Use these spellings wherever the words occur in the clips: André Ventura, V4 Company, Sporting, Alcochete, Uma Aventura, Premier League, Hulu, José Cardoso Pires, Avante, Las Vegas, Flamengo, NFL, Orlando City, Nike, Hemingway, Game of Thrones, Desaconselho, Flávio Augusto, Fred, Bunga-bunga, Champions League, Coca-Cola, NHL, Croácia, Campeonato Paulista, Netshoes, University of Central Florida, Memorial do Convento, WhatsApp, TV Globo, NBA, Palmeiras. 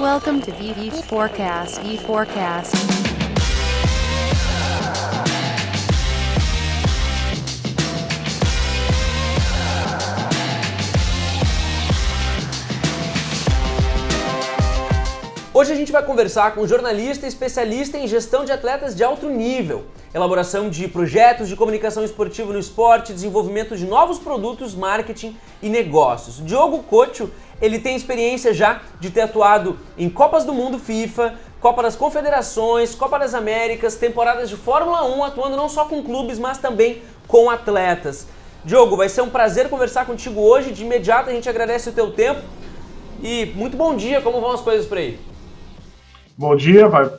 Welcome to the forecast. Hoje a gente vai conversar com um jornalista especialista em gestão de atletas de alto nível, elaboração de projetos de comunicação esportiva no esporte, desenvolvimento de novos produtos, marketing e negócios. Diogo Kotscho, ele tem experiência já de ter atuado em Copas do Mundo FIFA, Copa das Confederações, Copa das Américas, temporadas de Fórmula 1, atuando não só com clubes, mas também com atletas. Diogo, vai ser um prazer conversar contigo hoje. De imediato a gente agradece o teu tempo e muito bom dia, como vão as coisas por aí? Bom dia, vai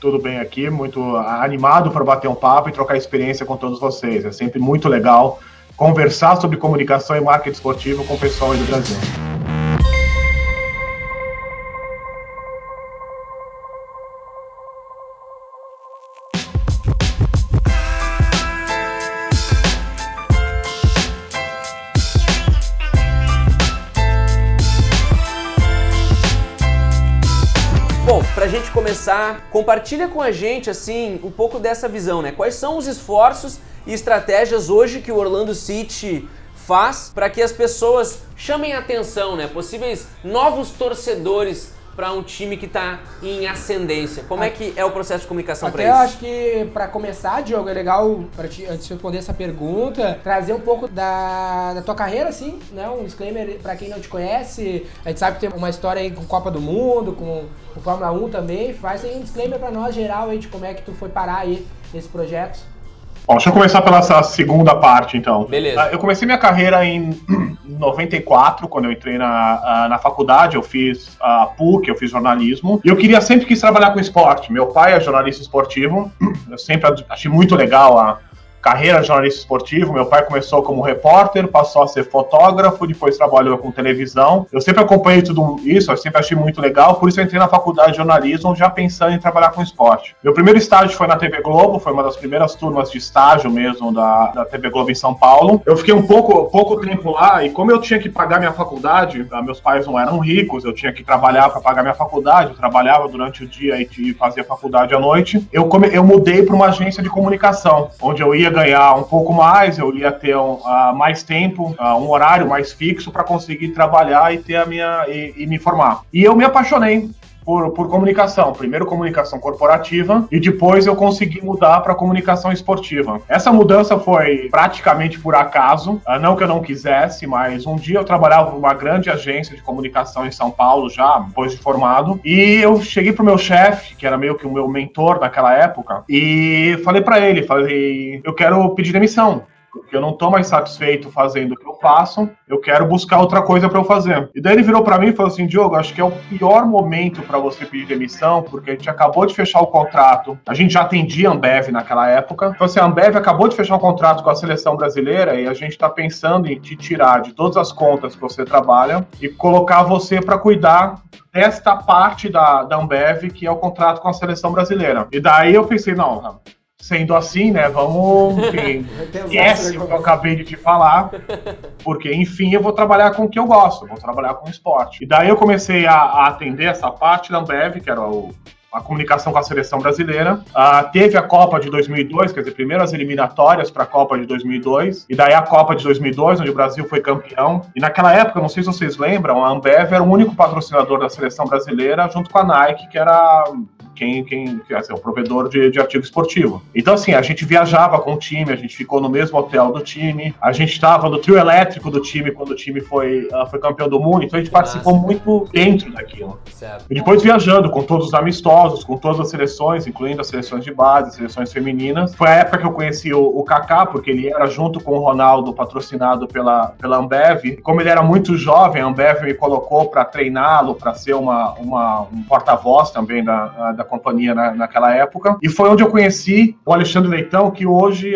tudo bem aqui, muito animado para bater um papo e trocar experiência com todos vocês. É sempre muito legal conversar sobre comunicação e marketing esportivo com o pessoal aí do Brasil. Começar, compartilha com a gente assim um pouco dessa visão, né? Quais são os esforços e estratégias hoje que o Orlando City faz para que as pessoas chamem atenção, né? Possíveis novos torcedores para um time que está em ascendência. Como é que é o processo de comunicação para isso? Eu acho que, para começar, Diogo, é legal, para te antes de responder essa pergunta, trazer um pouco da tua carreira, assim, né? Um disclaimer para quem não te conhece. A gente sabe que tem uma história aí com Copa do Mundo, com o Fórmula 1 também. Faz aí um disclaimer para nós, geral, aí, de como é que tu foi parar aí nesse projeto. Bom, deixa eu começar pela essa segunda parte, então. Beleza. Eu comecei minha carreira em 94, quando eu entrei na faculdade. Eu fiz a PUC, eu fiz jornalismo. E eu sempre quis trabalhar com esporte. Meu pai é jornalista esportivo. Eu sempre achei muito legal a carreira de jornalista esportivo. Meu pai começou como repórter, passou a ser fotógrafo, depois trabalhou com televisão. Eu sempre acompanhei tudo isso, eu sempre achei muito legal. Por isso eu entrei na faculdade de jornalismo já pensando em trabalhar com esporte. Meu primeiro estágio foi na TV Globo, foi uma das primeiras turmas de estágio mesmo da TV Globo em São Paulo. Eu fiquei pouco tempo lá e, como eu tinha que pagar minha faculdade, meus pais não eram ricos, eu tinha que trabalhar para pagar minha faculdade. Eu trabalhava durante o dia e fazia faculdade à noite. Eu mudei para uma agência de comunicação, onde eu ia ganhar um pouco mais, eu ia ter mais tempo, um horário mais fixo para conseguir trabalhar e ter e me formar. E eu me apaixonei por comunicação. Primeiro comunicação corporativa e depois eu consegui mudar para comunicação esportiva. Essa mudança foi praticamente por acaso, não que eu não quisesse, mas um dia eu trabalhava para uma grande agência de comunicação em São Paulo já, depois de formado, e eu cheguei pro meu chefe, que era meio que o meu mentor naquela época, e falei para ele, eu quero pedir demissão, porque eu não tô mais satisfeito fazendo o que eu faço, eu quero buscar outra coisa para eu fazer. E daí ele virou para mim e falou assim: Diogo, acho que é o pior momento para você pedir demissão, porque a gente acabou de fechar o contrato, a gente já atendia a Ambev naquela época, então assim, a Ambev acabou de fechar um contrato com a Seleção Brasileira e a gente tá pensando em te tirar de todas as contas que você trabalha e colocar você para cuidar desta parte da Ambev, que é o contrato com a Seleção Brasileira. E daí eu pensei, não, sendo assim, né, vamos, enfim, esquece o que eu acabei de te falar, porque, enfim, eu vou trabalhar com o que eu gosto, vou trabalhar com esporte. E daí eu comecei a atender essa parte da Ambev, que era a comunicação com a Seleção Brasileira. Teve a Copa de 2002, quer dizer, primeiro as eliminatórias para a Copa de 2002, e daí a Copa de 2002, onde o Brasil foi campeão. E naquela época, não sei se vocês lembram, a Ambev era o único patrocinador da Seleção Brasileira, junto com a Nike, que era o provedor de artigo esportivo. Então, assim, a gente viajava com o time, a gente ficou no mesmo hotel do time, a gente estava no trio elétrico do time quando o time foi campeão do mundo, então a gente participou muito dentro daquilo. Certo. E depois viajando com todos os amistosos, com todas as seleções, incluindo as seleções de base, as seleções femininas. Foi a época que eu conheci o Kaká, porque ele era, junto com o Ronaldo, patrocinado pela Ambev. E como ele era muito jovem, a Ambev me colocou para treiná-lo, para ser um porta-voz também da companhia naquela época, e foi onde eu conheci o Alexandre Leitão, que hoje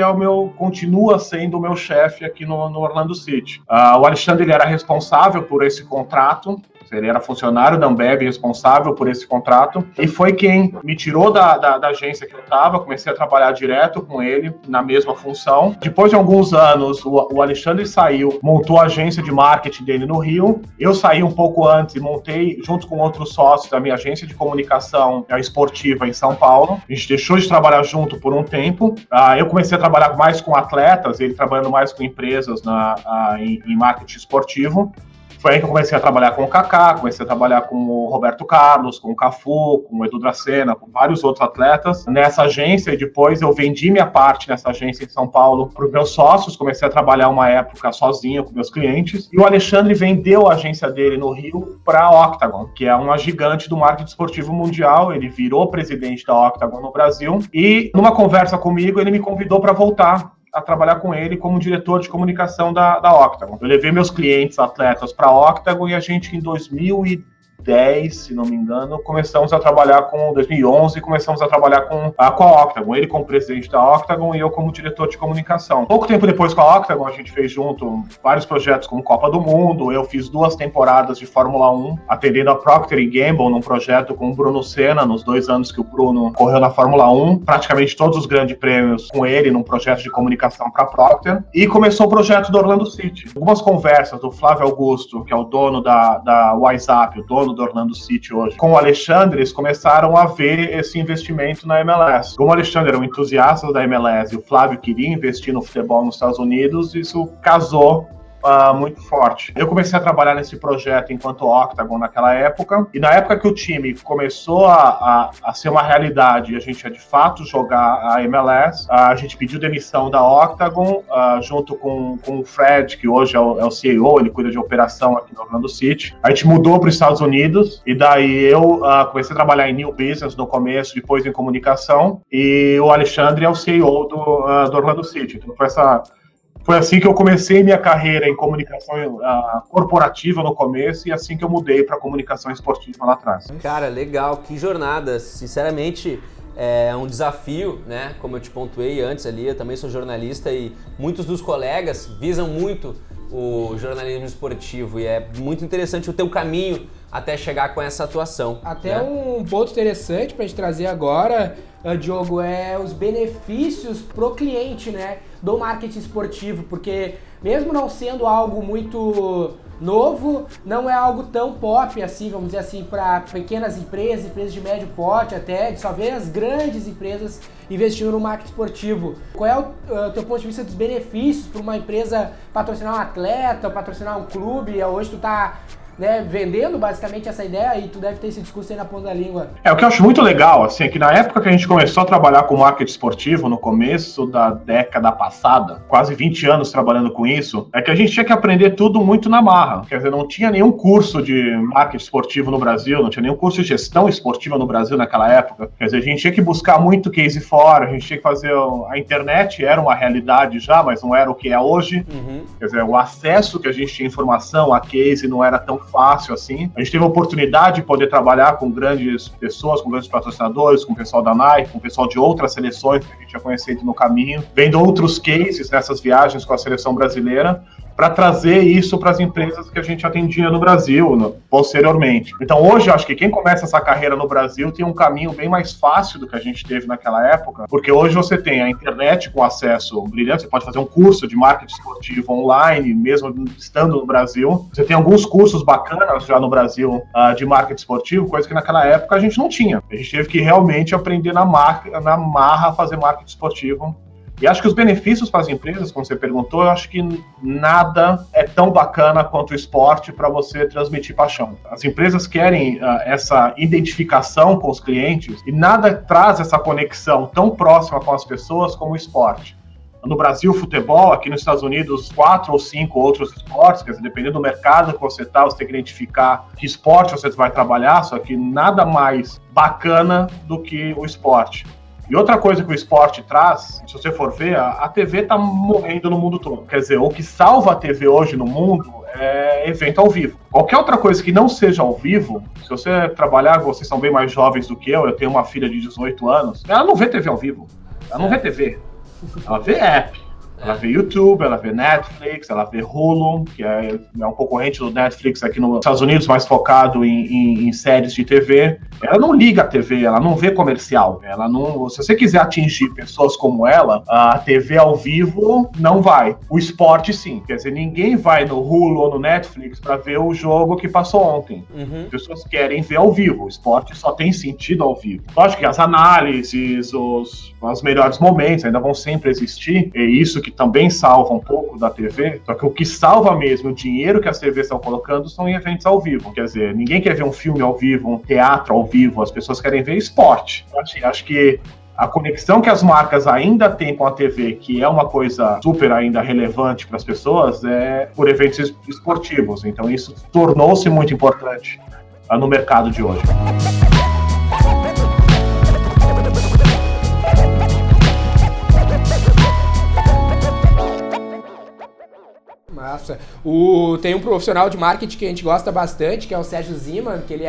continua sendo o meu chefe aqui no Orlando City. O Alexandre, ele era responsável por esse contrato, Ele era funcionário da Ambev, responsável por esse contrato, e foi quem me tirou da agência que eu estava. Comecei a trabalhar direto com ele, na mesma função. Depois de alguns anos, o Alexandre saiu, montou a agência de marketing dele no Rio. Eu saí um pouco antes e montei, junto com outros sócios, a minha agência de comunicação esportiva em São Paulo. A gente deixou de trabalhar junto por um tempo. Eu comecei a trabalhar mais com atletas, ele trabalhando mais com empresas em marketing esportivo. Foi aí que eu comecei a trabalhar com o Kaká, comecei a trabalhar com o Roberto Carlos, com o Cafu, com o Edu Dracena, com vários outros atletas nessa agência. E depois eu vendi minha parte nessa agência em São Paulo para os meus sócios, comecei a trabalhar uma época sozinho com meus clientes. E o Alexandre vendeu a agência dele no Rio para a Octagon, que é uma gigante do marketing esportivo mundial. Ele virou presidente da Octagon no Brasil e, numa conversa comigo, ele me convidou para voltar a trabalhar com ele como diretor de comunicação da Octagon. Eu levei meus clientes atletas para a Octagon e a gente, em 2010, se não me engano, começamos a trabalhar com... 2011, começamos a trabalhar com a Octagon. Ele como presidente da Octagon e eu como diretor de comunicação. Pouco tempo depois, com a Octagon, a gente fez junto vários projetos como Copa do Mundo. Eu fiz 2 temporadas de Fórmula 1, atendendo a Procter & Gamble num projeto com o Bruno Senna, nos 2 anos que o Bruno correu na Fórmula 1. Praticamente todos os grandes prêmios com ele num projeto de comunicação para a Procter. E começou o projeto do Orlando City. Algumas conversas do Flávio Augusto, que é o dono da WhatsApp, o dono do Orlando City hoje, com o Alexandre, eles começaram a ver esse investimento na MLS. Como o Alexandre era um entusiasta da MLS e o Flávio queria investir no futebol nos Estados Unidos, isso casou muito forte. Eu comecei a trabalhar nesse projeto enquanto Octagon naquela época, e na época que o time começou a ser uma realidade e a gente ia de fato jogar a MLS, a gente pediu demissão da Octagon, junto com o Fred, que hoje é o CEO, ele cuida de operação aqui no Orlando City. A gente mudou para os Estados Unidos, e daí eu comecei a trabalhar em New Business no começo, depois em comunicação, e o Alexandre é o CEO do Orlando City. Então foi assim que eu comecei minha carreira em comunicação corporativa no começo, e assim que eu mudei para comunicação esportiva lá atrás. Cara, legal, que jornada. Sinceramente, é um desafio, né? Como eu te pontuei antes ali, eu também sou jornalista e muitos dos colegas visam muito o jornalismo esportivo, e é muito interessante o teu caminho até chegar com essa atuação. Até, né? Um ponto interessante pra gente trazer agora, Diogo, é os benefícios pro cliente, né, do marketing esportivo, porque mesmo não sendo algo muito novo, não é algo tão pop assim, vamos dizer assim, para pequenas empresas, empresas de médio porte até, de só ver as grandes empresas investindo no marketing esportivo. Qual é o teu ponto de vista dos benefícios para uma empresa patrocinar um atleta, patrocinar um clube? Hoje tu tá, né, vendendo basicamente essa ideia, e tu deve ter esse discurso aí na ponta da língua. O que eu acho muito legal, assim, é que na época que a gente começou a trabalhar com marketing esportivo, no começo da década passada, quase 20 anos trabalhando com isso, é que a gente tinha que aprender tudo muito na marra. Quer dizer, não tinha nenhum curso de marketing esportivo no Brasil, não tinha nenhum curso de gestão esportiva no Brasil naquela época. Quer dizer, a gente tinha que buscar muito case fora, a gente tinha que fazer... A internet era uma realidade já, mas não era o que é hoje. Uhum. Quer dizer, o acesso que a gente tinha à informação, a case, não era tão fácil assim. A gente teve a oportunidade de poder trabalhar com grandes pessoas, com grandes patrocinadores, com o pessoal da Nike, com o pessoal de outras seleções que a gente já conhecido no caminho, vendo outros cases nessas viagens com a seleção brasileira, para trazer isso para as empresas que a gente atendia no Brasil, posteriormente. Então hoje, eu acho que quem começa essa carreira no Brasil tem um caminho bem mais fácil do que a gente teve naquela época, porque hoje você tem a internet com acesso brilhante, você pode fazer um curso de marketing esportivo online, mesmo estando no Brasil. Você tem alguns cursos bacanas já no Brasil de marketing esportivo, coisa que naquela época a gente não tinha. A gente teve que realmente aprender na marra a fazer marketing esportivo. E acho que os benefícios para as empresas, como você perguntou, eu acho que nada é tão bacana quanto o esporte para você transmitir paixão. As empresas querem essa identificação com os clientes, e nada traz essa conexão tão próxima com as pessoas como o esporte. No Brasil, futebol, aqui nos Estados Unidos, 4 ou 5 outros esportes, quer dizer, dependendo do mercado que você está, você tem que identificar que esporte você vai trabalhar, só que nada mais bacana do que o esporte. E outra coisa que o esporte traz, se você for ver, a TV está morrendo no mundo todo. Quer dizer, o que salva a TV hoje no mundo é evento ao vivo. Qualquer outra coisa que não seja ao vivo, se você trabalhar, vocês são bem mais jovens do que eu tenho uma filha de 18 anos, ela não vê TV ao vivo, ela não vê TV, ela vê app. Ela vê YouTube, ela vê Netflix, ela vê Hulu, que é um concorrente do Netflix aqui nos Estados Unidos, mais focado em séries de TV. Ela não liga a TV, ela não vê comercial. Ela não, se você quiser atingir pessoas como ela, a TV ao vivo não vai. O esporte, sim. Quer dizer, ninguém vai no Hulu ou no Netflix para ver o jogo que passou ontem. Uhum. As pessoas querem ver ao vivo. O esporte só tem sentido ao vivo. Lógico que as análises, os melhores momentos ainda vão sempre existir. É isso que também salva um pouco da TV. Só que o que salva mesmo, o dinheiro que as TVs estão colocando, são em eventos ao vivo. Quer dizer, ninguém quer ver um filme ao vivo, um teatro ao vivo. As pessoas querem ver esporte. Acho que a conexão que as marcas ainda têm com a TV, que é uma coisa super ainda relevante para as pessoas, é por eventos esportivos. Então isso tornou-se muito importante no mercado de hoje. Massa. Tem um profissional de marketing que a gente gosta bastante, que é o Sérgio Ziman, que ele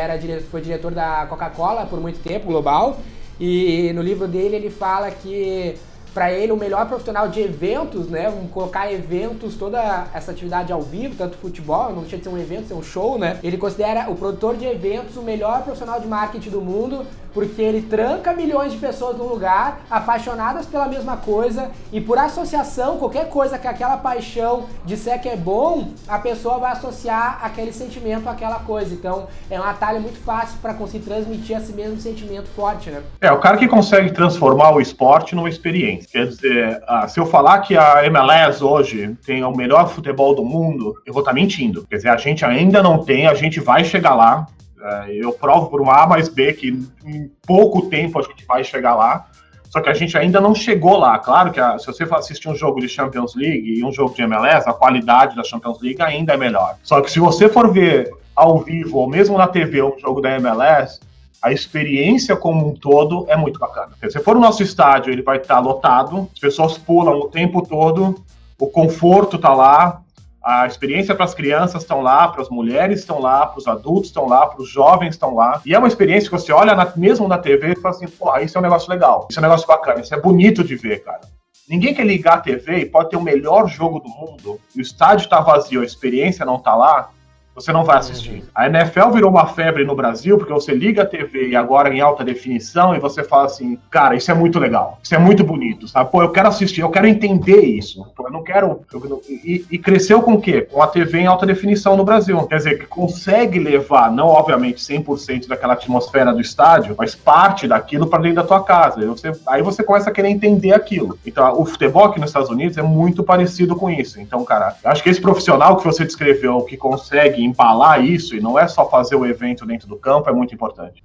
foi diretor da Coca-Cola por muito tempo, global. E no livro dele ele fala que, para ele, o melhor profissional de eventos, né, colocar eventos, toda essa atividade ao vivo, tanto futebol, não deixa de ser um evento, ser um show, né, ele considera o produtor de eventos o melhor profissional de marketing do mundo, porque ele tranca milhões de pessoas num lugar, apaixonadas pela mesma coisa, e por associação, qualquer coisa que aquela paixão disser que é bom, a pessoa vai associar aquele sentimento àquela coisa. Então, é um atalho muito fácil para conseguir transmitir esse mesmo sentimento forte, né? É, o cara que consegue transformar o esporte numa experiência. Quer dizer, se eu falar que a MLS hoje tem o melhor futebol do mundo, eu vou estar mentindo. Quer dizer, a gente ainda não tem, a gente vai chegar lá. Eu provo por um A mais B que em pouco tempo a gente vai chegar lá. Só que a gente ainda não chegou lá. Claro que se você assistir um jogo de Champions League e um jogo de MLS, a qualidade da Champions League ainda é melhor. Só que se você for ver ao vivo ou mesmo na TV um jogo da MLS, a experiência como um todo é muito bacana. Se você for no nosso estádio, ele vai estar lotado, as pessoas pulam o tempo todo, o conforto está lá, a experiência para as crianças estão lá, para as mulheres estão lá, para os adultos estão lá, para os jovens estão lá. E é uma experiência que você olha mesmo na TV e fala assim, porra, isso é um negócio legal, isso é um negócio bacana, isso é bonito de ver, cara. Ninguém quer ligar a TV e pode ter o melhor jogo do mundo, e o estádio está vazio, a experiência não está lá, você não vai assistir. A NFL virou uma febre no Brasil, porque você liga a TV e agora em alta definição e você fala assim, cara, isso é muito legal, isso é muito bonito, sabe? Pô, eu quero assistir, eu quero entender isso. Pô, eu não quero... E cresceu com o quê? Com a TV em alta definição no Brasil. Quer dizer, que consegue levar, não obviamente 100% daquela atmosfera do estádio, mas parte daquilo para dentro da tua casa. Aí você começa a querer entender aquilo. Então, o futebol aqui nos Estados Unidos é muito parecido com isso. Então, cara, eu acho que esse profissional que você descreveu, que consegue empalar isso, e não é só fazer o evento dentro do campo, é muito importante.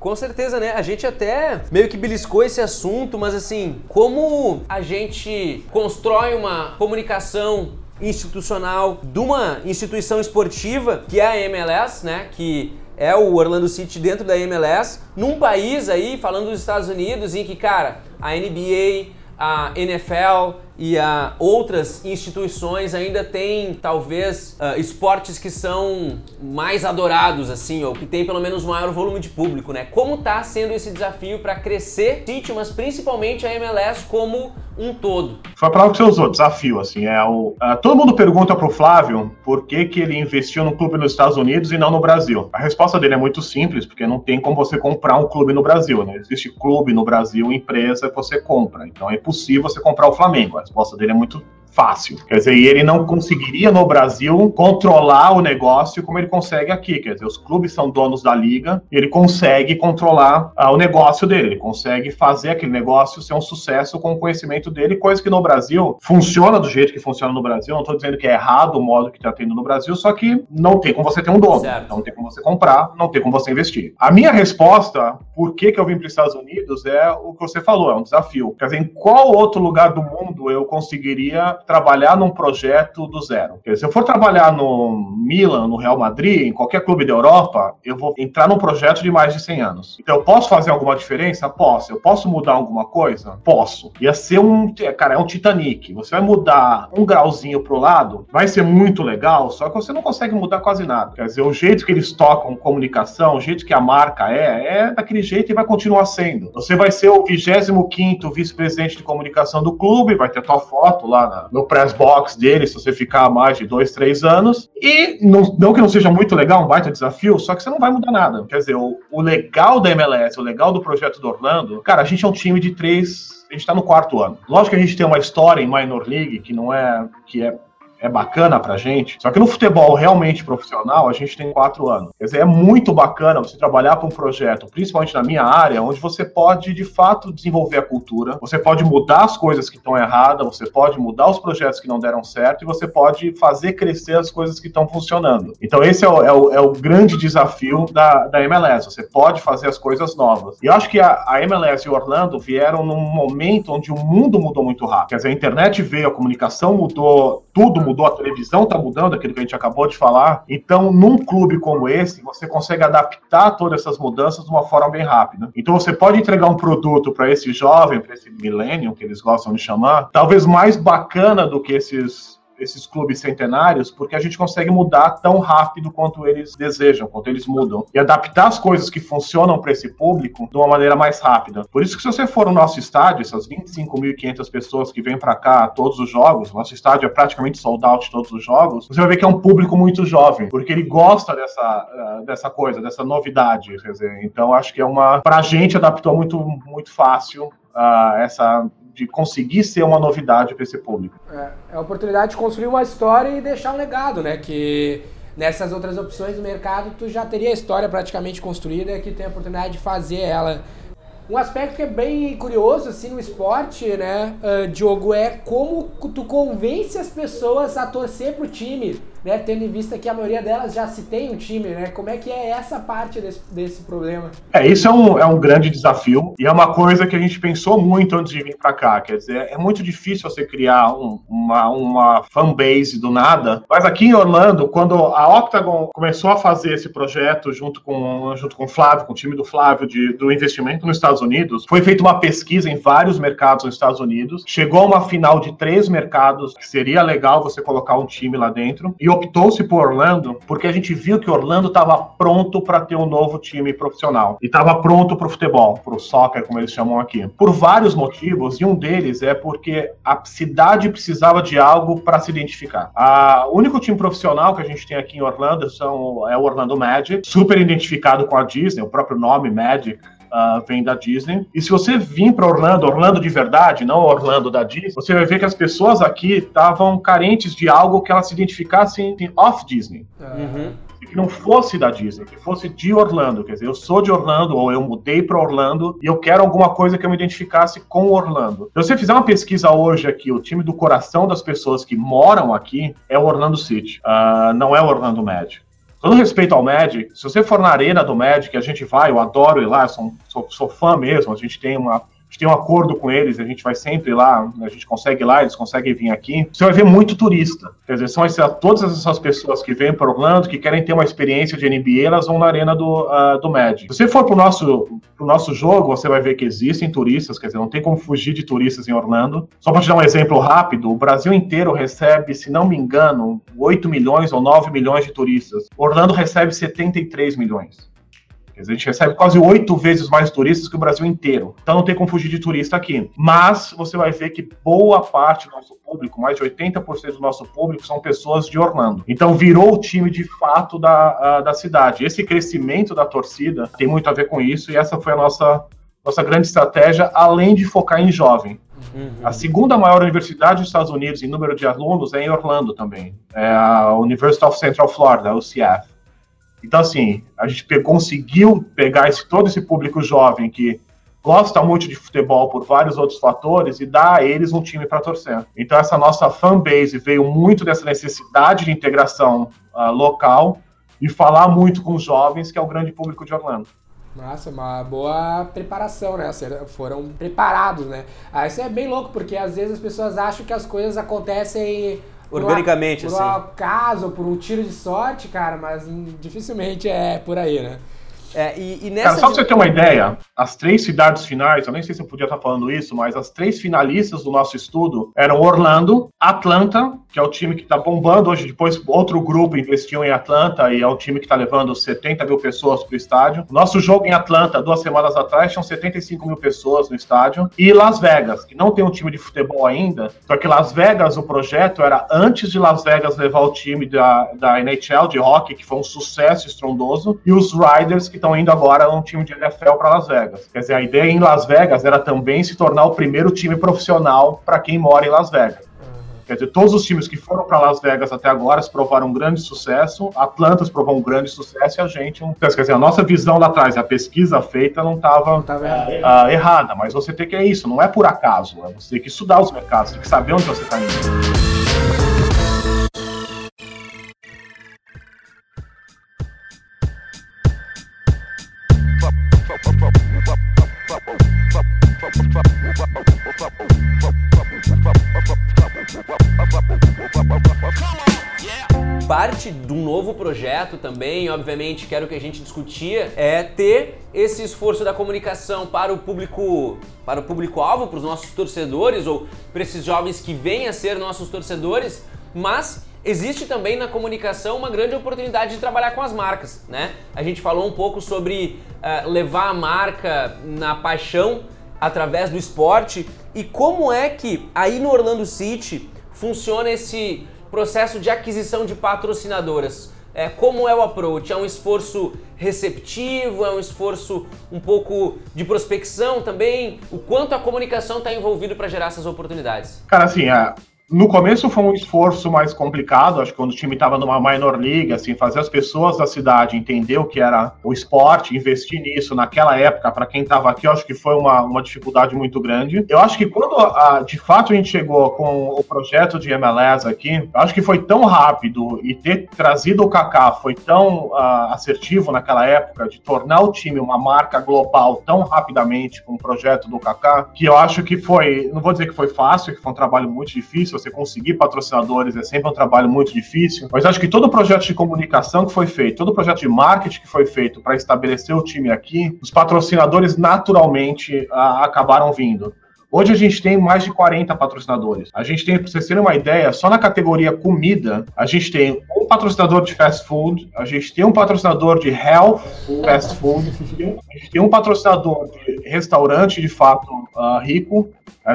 Com certeza, né? A gente até meio que beliscou esse assunto, mas assim, como a gente constrói uma comunicação institucional de uma instituição esportiva, que é a MLS, né? Que é o Orlando City dentro da MLS, num país aí, falando dos Estados Unidos, em que, cara, a NBA, a NFL e a outras instituições ainda tem, talvez, esportes que são mais adorados, assim, ou que tem pelo menos maior volume de público, né? Como tá sendo esse desafio para crescer City, mas principalmente a MLS como um todo? Foi a palavra que você usou, desafio, assim, todo mundo pergunta pro Flávio por que ele investiu no clube nos Estados Unidos e não no Brasil. A resposta dele é muito simples, porque não tem como você comprar um clube no Brasil, né? Existe clube no Brasil, empresa, você compra. Então é impossível você comprar o Flamengo. A resposta dele é muito fácil. Quer dizer, e ele não conseguiria no Brasil controlar o negócio como ele consegue aqui. Quer dizer, os clubes são donos da liga, ele consegue controlar o negócio dele, ele consegue fazer aquele negócio ser um sucesso com o conhecimento dele, coisa que no Brasil funciona do jeito que funciona no Brasil. Não estou dizendo que é errado o modo que está tendo no Brasil, só que não tem como você ter um dono, certo. Não tem como você comprar, não tem como você investir. A minha resposta, por que eu vim para os Estados Unidos, é o que você falou, é um desafio. Quer dizer, em qual outro lugar do mundo eu conseguiria trabalhar num projeto do zero. Quer dizer, se eu for trabalhar no Milan, no Real Madrid, em qualquer clube da Europa, eu vou entrar num projeto de mais de 100 anos. Então, eu posso fazer alguma diferença? Posso. Eu posso mudar alguma coisa? Posso. Ia ser um... Cara, é um Titanic. Você vai mudar um grauzinho pro lado, vai ser muito legal, só que você não consegue mudar quase nada. Quer dizer, o jeito que eles tocam comunicação, o jeito que a marca é daquele jeito e vai continuar sendo. Você vai ser o 25º vice-presidente de comunicação do clube, vai ter tua foto lá no press box dele, se você ficar há mais de 2-3 anos. E não que não seja muito legal, um baita desafio, só que você não vai mudar nada. Quer dizer, o legal da MLS, o legal do projeto do Orlando, cara, a gente é um time de 3... A gente tá no 4º ano. Lógico que a gente tem uma história em Minor League que não é... É bacana pra gente, só que no futebol realmente profissional, a gente tem 4 anos. Quer dizer, é muito bacana você trabalhar pra um projeto, principalmente na minha área, onde você pode, de fato, desenvolver a cultura, você pode mudar as coisas que estão erradas, você pode mudar os projetos que não deram certo e você pode fazer crescer as coisas que estão funcionando. Então esse é o grande desafio da MLS, você pode fazer as coisas novas. E eu acho que a MLS e o Orlando vieram num momento onde o mundo mudou muito rápido. Quer dizer, a internet veio, a comunicação mudou, tudo mudou. A televisão está mudando, aquilo que a gente acabou de falar. Então, num clube como esse, você consegue adaptar todas essas mudanças de uma forma bem rápida. Então, você pode entregar um produto para esse jovem, para esse millennium, que eles gostam de chamar, talvez mais bacana do que esses clubes centenários, porque a gente consegue mudar tão rápido quanto eles desejam, quanto eles mudam. E adaptar as coisas que funcionam para esse público de uma maneira mais rápida. Por isso que se você for no nosso estádio, essas 25.500 pessoas que vêm para cá todos os jogos, nosso estádio é praticamente sold out todos os jogos, você vai ver que é um público muito jovem, porque ele gosta dessa coisa, dessa novidade. Quer dizer, então acho que pra gente adaptou muito, muito fácil essa... de conseguir ser uma novidade para esse público. É a oportunidade de construir uma história e deixar um legado, né? Que nessas outras opções do mercado, tu já teria a história praticamente construída e aqui tem a oportunidade de fazer ela. Um aspecto que é bem curioso, assim, no esporte, né, Diogo, é como tu convence as pessoas a torcer pro time, né, tendo em vista que a maioria delas já se tem um time, né, como é que é essa parte desse problema? Isso é um grande desafio e é uma coisa que a gente pensou muito antes de vir pra cá, quer dizer, é muito difícil você criar uma fanbase do nada, mas aqui em Orlando, quando a Octagon começou a fazer esse projeto junto com o Flávio, com o time do Flávio, do investimento nos Estados Unidos, foi feita uma pesquisa em vários mercados nos Estados Unidos, chegou a uma final de 3 mercados, que seria legal você colocar um time lá dentro, e optou-se por Orlando, porque a gente viu que Orlando estava pronto para ter um novo time profissional, e estava pronto para o futebol, para o soccer, como eles chamam aqui, por vários motivos, e um deles é porque a cidade precisava de algo para se identificar. O único time profissional que a gente tem aqui em Orlando é o Orlando Magic, super identificado com a Disney, o próprio nome Magic, vem da Disney. E se você vir para Orlando de verdade, não Orlando da Disney, você vai ver que as pessoas aqui estavam carentes de algo que elas se identificassem off-Disney. Uhum. Que não fosse da Disney, que fosse de Orlando, quer dizer, eu sou de Orlando, ou eu mudei para Orlando, e eu quero alguma coisa que eu me identificasse com Orlando. Se você fizer uma pesquisa hoje aqui, o time do coração das pessoas que moram aqui é o Orlando City, não é o Orlando Magic. Todo respeito ao Magic, se você for na arena do Magic, a gente vai, eu adoro ir lá, sou fã mesmo, a gente tem um acordo com eles, a gente vai sempre lá, a gente consegue ir lá, eles conseguem vir aqui. Você vai ver muito turista. Quer dizer, são todas essas pessoas que vêm para Orlando, que querem ter uma experiência de NBA, elas vão na arena do Magic. Se você for para o nosso jogo, você vai ver que existem turistas, quer dizer, não tem como fugir de turistas em Orlando. Só para te dar um exemplo rápido, o Brasil inteiro recebe, se não me engano, 8 milhões ou 9 milhões de turistas. Orlando recebe 73 milhões. A gente recebe quase 8 vezes mais turistas que o Brasil inteiro. Então não tem como fugir de turista aqui. Mas você vai ver que boa parte do nosso público, mais de 80% do nosso público, são pessoas de Orlando. Então virou o time de fato da cidade. Esse crescimento da torcida tem muito a ver com isso e essa foi a nossa grande estratégia, além de focar em jovem. Uhum. A segunda maior universidade dos Estados Unidos em número de alunos é em Orlando também. É a University of Central Florida, UCF. Então, assim, a gente conseguiu pegar todo esse público jovem que gosta muito de futebol por vários outros fatores e dar a eles um time para torcer. Então, essa nossa fanbase veio muito dessa necessidade de integração local e falar muito com os jovens, que é o grande público de Orlando. Nossa, uma boa preparação, né? Foram preparados, né? Ah, isso é bem louco, porque às vezes as pessoas acham que as coisas acontecem organicamente, assim. Por um acaso, por um tiro de sorte, cara, mas dificilmente é por aí, né? É, e nessa... Cara, só pra você ter uma ideia, as três cidades finais, eu nem sei se eu podia estar falando isso, mas as três finalistas do nosso estudo eram Orlando, Atlanta, que é o time que tá bombando hoje, depois outro grupo investiu em Atlanta e é um time que tá levando 70 mil pessoas pro estádio. Nosso jogo em Atlanta, 2 semanas atrás, tinham 75 mil pessoas no estádio. E Las Vegas, que não tem um time de futebol ainda, só que Las Vegas, o projeto era antes de Las Vegas levar o time da NHL, de hockey, que foi um sucesso estrondoso, e os Riders, que estão indo agora um time de NFL para Las Vegas. Quer dizer, a ideia em Las Vegas era também se tornar o primeiro time profissional para quem mora em Las Vegas. Quer dizer, todos os times que foram para Las Vegas até agora se provaram um grande sucesso, Atlanta se provou um grande sucesso e a gente... Quer dizer, a nossa visão lá atrás, a pesquisa feita não estava errada, mas você tem que é isso, não é por acaso, é você tem que estudar os mercados, tem que saber onde você está indo. Parte de um novo projeto também, obviamente, que era o que a gente discutia, é ter esse esforço da comunicação para o público-alvo, para os nossos torcedores ou para esses jovens que vêm a ser nossos torcedores, mas existe também na comunicação uma grande oportunidade de trabalhar com as marcas, né? A gente falou um pouco sobre levar a marca na paixão através do esporte e como é que aí no Orlando City funciona esse processo de aquisição de patrocinadoras. Como é o approach? É um esforço receptivo? É um esforço um pouco de prospecção também? O quanto a comunicação está envolvida para gerar essas oportunidades? Cara, assim, no começo foi um esforço mais complicado, acho que quando o time estava numa minor league, assim, fazer as pessoas da cidade entender o que era o esporte, investir nisso naquela época, para quem estava aqui, eu acho que foi uma dificuldade muito grande. Eu acho que quando, de fato, a gente chegou com o projeto de MLS aqui, eu acho que foi tão rápido e ter trazido o Kaká foi tão assertivo naquela época, de tornar o time uma marca global tão rapidamente com o projeto do Kaká, que eu acho que foi, não vou dizer que foi fácil, que foi um trabalho muito difícil. Você conseguir patrocinadores é sempre um trabalho muito difícil, mas acho que todo o projeto de comunicação que foi feito, todo o projeto de marketing que foi feito para estabelecer o time aqui, os patrocinadores naturalmente acabaram vindo. Hoje a gente tem mais de 40 patrocinadores. A gente tem, para vocês terem uma ideia, só na categoria comida, a gente tem um patrocinador de fast food, a gente tem um patrocinador de health fast food, a gente tem um patrocinador de restaurante de fato rico,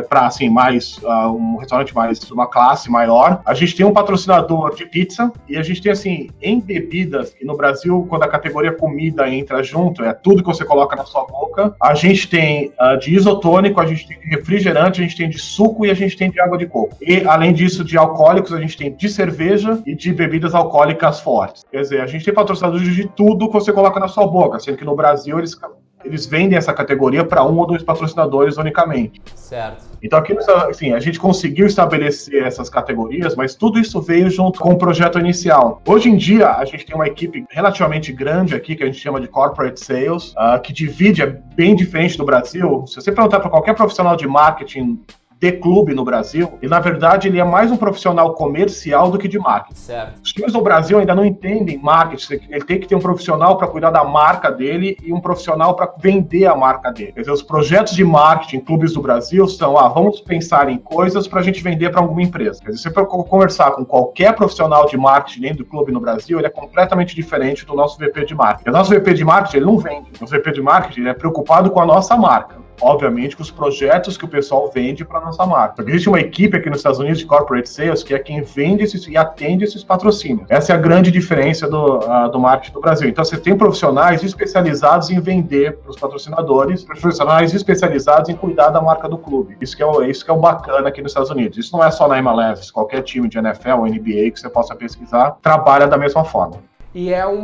para assim, mais um restaurante mais, uma classe maior. A gente tem um patrocinador de pizza e a gente tem assim, em bebidas, que no Brasil, quando a categoria comida entra junto, é tudo que você coloca na sua boca. A gente tem de isotônico, a gente tem de refrigerante, a gente tem de suco e a gente tem de água de coco. E, além disso, de alcoólicos, a gente tem de cerveja e de bebidas alcoólicas fortes. Quer dizer, a gente tem patrocinadores de tudo que você coloca na sua boca, sendo que no Brasil eles vendem essa categoria para um ou dois patrocinadores unicamente. Certo. Então aqui, assim, a gente conseguiu estabelecer essas categorias, mas tudo isso veio junto com o projeto inicial. Hoje em dia, a gente tem uma equipe relativamente grande aqui, que a gente chama de Corporate Sales, que divide, é bem diferente do Brasil. Se você perguntar para qualquer profissional de marketing de clube no Brasil, e na verdade ele é mais um profissional comercial do que de marketing. Certo. Os times do Brasil ainda não entendem marketing, ele tem que ter um profissional para cuidar da marca dele e um profissional para vender a marca dele. Quer dizer, os projetos de marketing em clubes do Brasil são, vamos pensar em coisas para a gente vender para alguma empresa. Quer dizer, se você conversar com qualquer profissional de marketing dentro do clube no Brasil, ele é completamente diferente do nosso VP de marketing. O nosso VP de marketing, ele não vende. O nosso VP de marketing, ele é preocupado com a nossa marca. Obviamente, com os projetos que o pessoal vende para a nossa marca. Existe uma equipe aqui nos Estados Unidos de Corporate Sales que é quem vende e atende esses patrocínios. Essa é a grande diferença do marketing do Brasil. Então, você tem profissionais especializados em vender para os patrocinadores, profissionais especializados em cuidar da marca do clube. Isso que é o bacana aqui nos Estados Unidos. Isso não é só na MLS. Qualquer time de NFL ou NBA que você possa pesquisar trabalha da mesma forma. E é um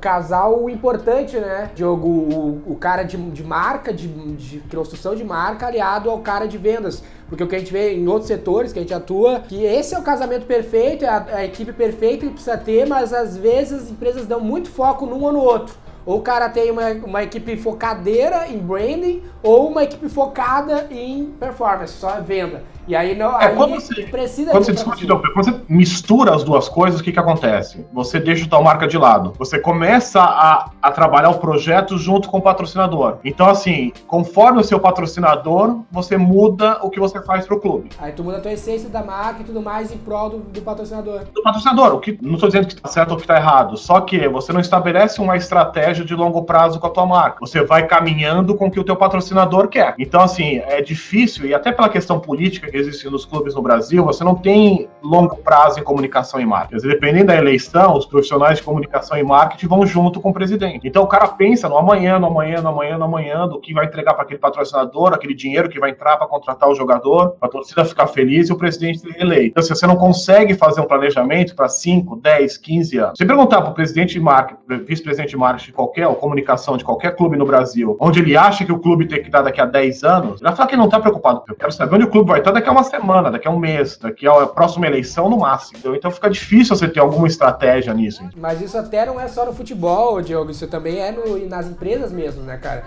casal importante, né, Diogo? O cara de marca, de construção de marca aliado ao cara de vendas. Porque o que a gente vê em outros setores que a gente atua, que esse é o casamento perfeito, é a equipe perfeita que precisa ter, mas às vezes as empresas dão muito foco num ou no outro. Ou o cara tem uma equipe focadeira em branding ou uma equipe focada em performance, só em venda. E aí não, aí quando você mistura as duas coisas, o que acontece? Você deixa tal marca de lado. Você começa a trabalhar o projeto junto com o patrocinador. Então, assim, conforme o seu patrocinador, você muda o que você faz pro clube. Aí tu muda a tua essência da marca e tudo mais em prol do patrocinador. Do patrocinador, o que não estou dizendo que está certo ou que está errado, só que você não estabelece uma estratégia de longo prazo com a tua marca. Você vai caminhando com o que o teu patrocinador quer. Então, assim, é difícil, e até pela questão política que existe nos clubes no Brasil, você não tem longo prazo em comunicação e marketing. Dependendo da eleição, os profissionais de comunicação e marketing vão junto com o presidente. Então o cara pensa no amanhã, no amanhã, no amanhã, no amanhã, do que vai entregar para aquele patrocinador, aquele dinheiro que vai entrar para contratar o jogador, para a torcida ficar feliz e o presidente ser eleito. Então, se você não consegue fazer um planejamento para 5, 10, 15 anos, se perguntar para o presidente de marketing, vice-presidente de marketing de qualquer, ou comunicação de qualquer clube no Brasil, onde ele acha que o clube tem que estar daqui a 10 anos, ele vai falar que ele não está preocupado. Eu quero saber onde o clube vai estar daqui a uma semana, daqui a um mês, daqui a próxima eleição no máximo. Entendeu? Então fica difícil você ter alguma estratégia nisso. Mas isso até não é só no futebol, Diogo, isso também é nas empresas mesmo, né, cara?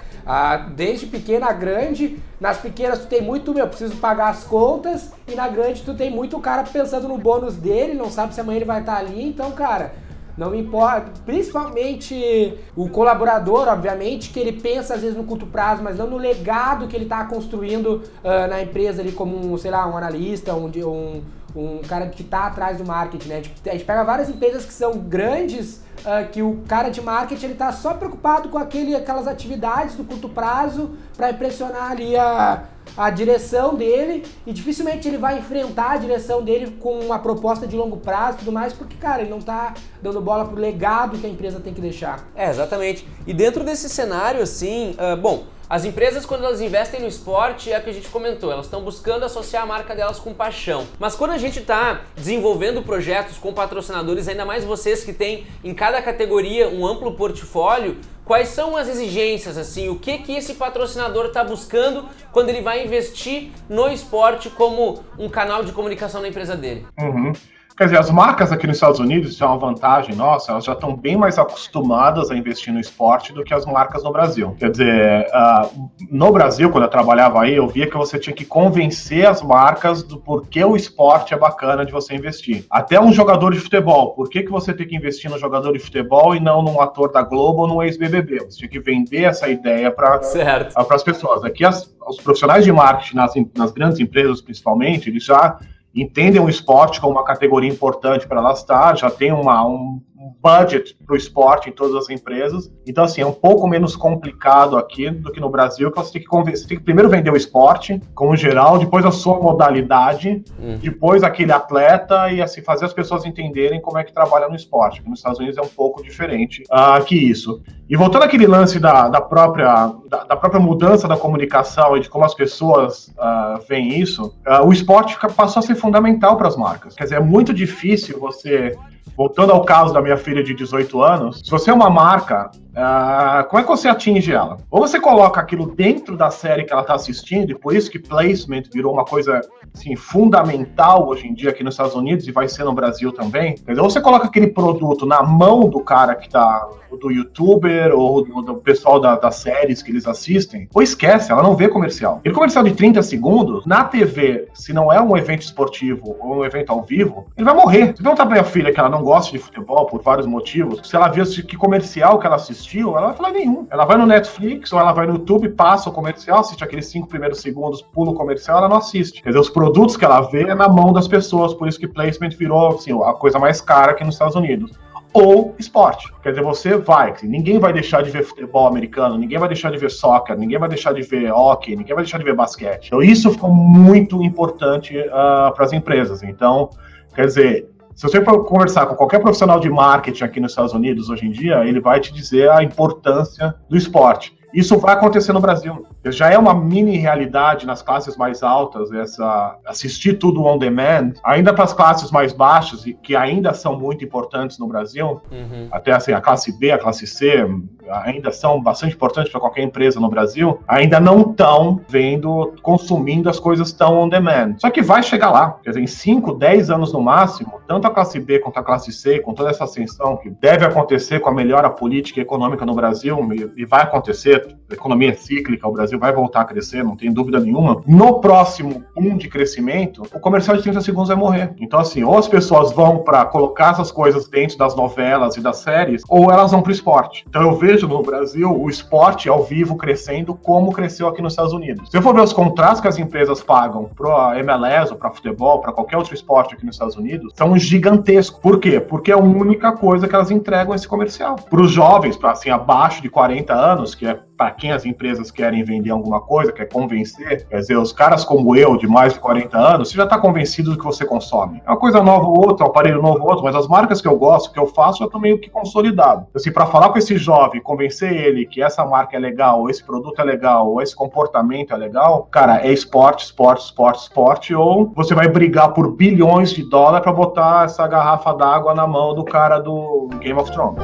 Desde pequena a grande, nas pequenas tu tem muito, preciso pagar as contas, e na grande tu tem muito o cara pensando no bônus dele, não sabe se amanhã ele vai estar ali, então, cara... Não me importa, principalmente o colaborador, obviamente, que ele pensa às vezes no curto prazo, mas não no legado que ele está construindo na empresa ali como, sei lá, um analista, um cara que está atrás do marketing, né? A gente pega várias empresas que são grandes, que o cara de marketing ele tá só preocupado com aquelas atividades do curto prazo para impressionar ali a direção dele, e dificilmente ele vai enfrentar a direção dele com uma proposta de longo prazo e tudo mais, porque, cara, ele não tá dando bola pro legado que a empresa tem que deixar. É, exatamente. E dentro desse cenário, assim, bom, as empresas, quando elas investem no esporte, é o que a gente comentou, elas estão buscando associar a marca delas com paixão. Mas quando a gente está desenvolvendo projetos com patrocinadores, ainda mais vocês que têm em cada categoria um amplo portfólio, quais são as exigências, assim, o que esse patrocinador está buscando quando ele vai investir no esporte como um canal de comunicação da empresa dele? Uhum. Quer dizer, as marcas aqui nos Estados Unidos, isso é uma vantagem nossa, elas já estão bem mais acostumadas a investir no esporte do que as marcas no Brasil. Quer dizer, no Brasil, quando eu trabalhava aí, eu via que você tinha que convencer as marcas do porquê o esporte é bacana de você investir. Até um jogador de futebol, por que você tem que investir no jogador de futebol e não num ator da Globo ou num ex-BBB? Você tinha que vender essa ideia para as pessoas. Aqui, os profissionais de marketing, nas grandes empresas principalmente, eles já... entendem o esporte como uma categoria importante para elas estar, já tem um budget para o esporte em todas as empresas. Então, assim, é um pouco menos complicado aqui do que no Brasil, que você tem que primeiro vender o esporte, como geral, depois a sua modalidade, depois aquele atleta, e assim, fazer as pessoas entenderem como é que trabalha no esporte. Nos Estados Unidos é um pouco diferente que isso. E voltando àquele lance da própria mudança da comunicação e de como as pessoas veem isso, o esporte passou a ser fundamental para as marcas. Quer dizer, é muito difícil você... Voltando ao caso da minha filha de 18 anos, se você é uma marca, como é que você atinge ela? Ou você coloca aquilo dentro da série que ela está assistindo, e por isso que placement virou uma coisa assim, fundamental hoje em dia aqui nos Estados Unidos, e vai ser no Brasil também. Ou você coloca aquele produto na mão do cara que tá, do youtuber, ou do pessoal das séries que eles assistem, ou esquece, ela não vê comercial. Aquele comercial de 30 segundos, na TV, se não é um evento esportivo ou um evento ao vivo, ele vai morrer. Você pergunta pra minha filha que ela não gosta de futebol por vários motivos, se ela vê que comercial que ela assistiu, ela vai falar nenhum. Ela vai no Netflix ou ela vai no YouTube, passa o comercial, assiste aqueles 5 primeiros segundos, pula o comercial, ela não assiste. Quer dizer, os produtos que ela vê é na mão das pessoas, por isso que placement virou assim, a coisa mais cara aqui nos Estados Unidos. Ou esporte. Quer dizer, ninguém vai deixar de ver futebol americano, ninguém vai deixar de ver soccer, ninguém vai deixar de ver hockey, ninguém vai deixar de ver basquete. Então isso ficou muito importante para as empresas. Então, quer dizer, se você for conversar com qualquer profissional de marketing aqui nos Estados Unidos hoje em dia, ele vai te dizer a importância do esporte. Isso vai acontecer no Brasil. Já é uma mini realidade nas classes mais altas, essa assistir tudo on demand. Ainda para as classes mais baixas, que ainda são muito importantes no Brasil, até assim, a classe B, a classe C, ainda são bastante importantes para qualquer empresa no Brasil, ainda não estão vendo, consumindo as coisas tão on demand. Só que vai chegar lá. Quer dizer, em 5, 10 anos no máximo, tanto a classe B quanto a classe C, com toda essa ascensão que deve acontecer com a melhora política e econômica no Brasil, e vai acontecer, a economia é cíclica, o Brasil vai voltar a crescer, não tem dúvida nenhuma. No próximo boom de crescimento, o comercial de 30 segundos vai morrer. Então, assim, ou as pessoas vão para colocar essas coisas dentro das novelas e das séries, ou elas vão para o esporte. Então, eu vejo no Brasil o esporte ao vivo crescendo como cresceu aqui nos Estados Unidos. Se eu for ver os contratos que as empresas pagam para MLS ou para futebol, para qualquer outro esporte aqui nos Estados Unidos, são gigantescos. Por quê? Porque é a única coisa que elas entregam esse comercial. Para os jovens, para assim, abaixo de 40 anos, que é para quem as empresas querem vender alguma coisa, quer convencer, quer dizer, os caras como eu, de mais de 40 anos, você já está convencido do que você consome. É uma coisa nova ou outra, um aparelho novo ou outro, mas as marcas que eu gosto, que eu faço, eu estou meio que consolidado. Assim, para falar com esse jovem, convencer ele que essa marca é legal, ou esse produto é legal, ou esse comportamento é legal, cara, é esporte, esporte, esporte, esporte, ou você vai brigar por bilhões de dólares para botar essa garrafa d'água na mão do cara do Game of Thrones.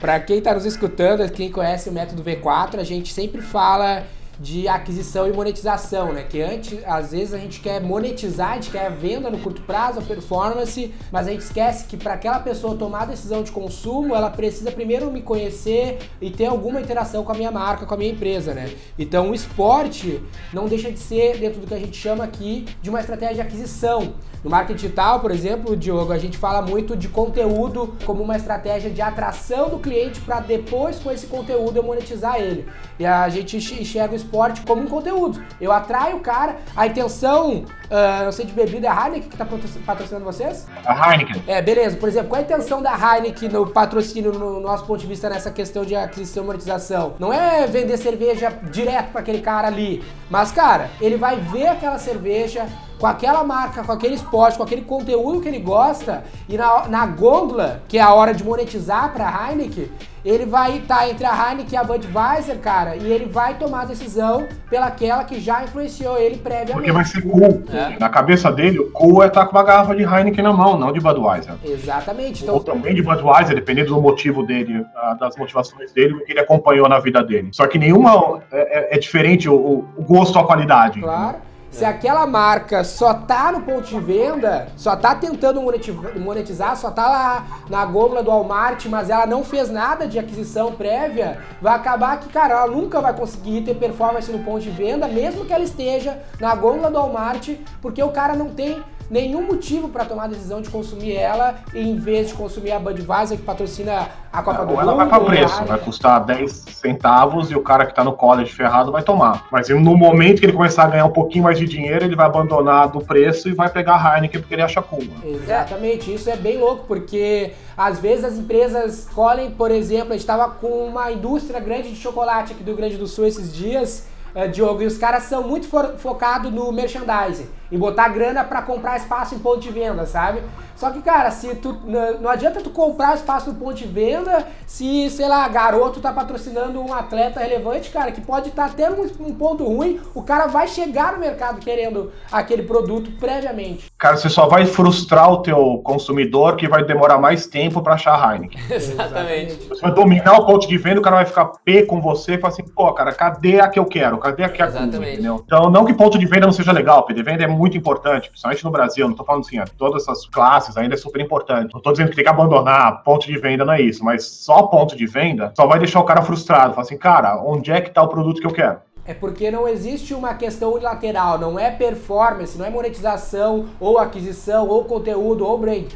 Para quem está nos escutando, quem conhece o método V4, a gente sempre fala de aquisição e monetização, né? Que antes, às vezes a gente quer monetizar, a gente quer a venda no curto prazo, a performance, mas a gente esquece que para aquela pessoa tomar a decisão de consumo, ela precisa primeiro me conhecer e ter alguma interação com a minha marca, com a minha empresa, né? Então o esporte não deixa de ser, dentro do que a gente chama aqui, de uma estratégia de aquisição. No marketing digital, por exemplo, Diogo, a gente fala muito de conteúdo como uma estratégia de atração do cliente para depois, com esse conteúdo, eu monetizar ele. E a gente enxerga o esporte como um conteúdo. Eu atraio o cara, a intenção, não sei, de bebida, é a Heineken que está patrocinando vocês? A Heineken. É, beleza. Por exemplo, qual é a intenção da Heineken no patrocínio, no nosso ponto de vista, nessa questão de aquisição e monetização? Não é vender cerveja direto para aquele cara ali, mas, cara, ele vai ver aquela cerveja com aquela marca, com aquele esporte, com aquele conteúdo que ele gosta, e na gôndola, que é a hora de monetizar para a Heineken, ele vai estar entre a Heineken e a Budweiser, cara, e ele vai tomar a decisão pelaquela que já influenciou ele previamente. Porque vai ser cool. É. Na cabeça dele, o cool é estar com uma garrafa de Heineken na mão, não de Budweiser. Exatamente. Então, ou também de Budweiser, dependendo do motivo dele, das motivações dele, o que ele acompanhou na vida dele. Só que nenhuma é diferente o gosto ou a qualidade. Claro. Se aquela marca só tá no ponto de venda, só tá tentando monetizar, só tá lá na gôndola do Walmart, mas ela não fez nada de aquisição prévia, vai acabar que, cara, ela nunca vai conseguir ter performance no ponto de venda, mesmo que ela esteja na gôndola do Walmart, porque o cara não tem nenhum motivo para tomar a decisão de consumir ela, em vez de consumir a Budweiser, que patrocina a Copa do Mundo. Ela vai para preço, vai custar 10 centavos e o cara que tá no college ferrado vai tomar. Mas no momento que ele começar a ganhar um pouquinho mais de dinheiro, ele vai abandonar do preço e vai pegar a Heineken porque ele acha cool. Exatamente, isso é bem louco, porque às vezes as empresas colhem, por exemplo, a gente tava com uma indústria grande de chocolate aqui do Rio Grande do Sul esses dias, Diogo, e os caras são muito focados no merchandising, e botar grana pra comprar espaço em ponto de venda, sabe? Só que, cara, se tu não adianta tu comprar espaço no ponto de venda se, sei lá, garoto tá patrocinando um atleta relevante, cara, que pode estar até um ponto ruim, o cara vai chegar no mercado querendo aquele produto previamente. Cara, você só vai frustrar o teu consumidor, que vai demorar mais tempo pra achar a Heineken. Exatamente. Você vai dominar o ponto de venda, o cara vai ficar pé com você e falar assim, pô, cara, cadê a que eu quero? Cadê a que eu quero? Entendeu? Então, não que ponto de venda não seja legal, PDVenda de venda é muito importante, principalmente no Brasil, não tô falando assim, todas essas classes ainda é super importante. Não tô dizendo que tem que abandonar, ponto de venda não é isso, mas só ponto de venda só vai deixar o cara frustrado, fala assim, cara, onde é que tá o produto que eu quero? É porque não existe uma questão unilateral, não é performance, não é monetização, ou aquisição, ou conteúdo, ou branding.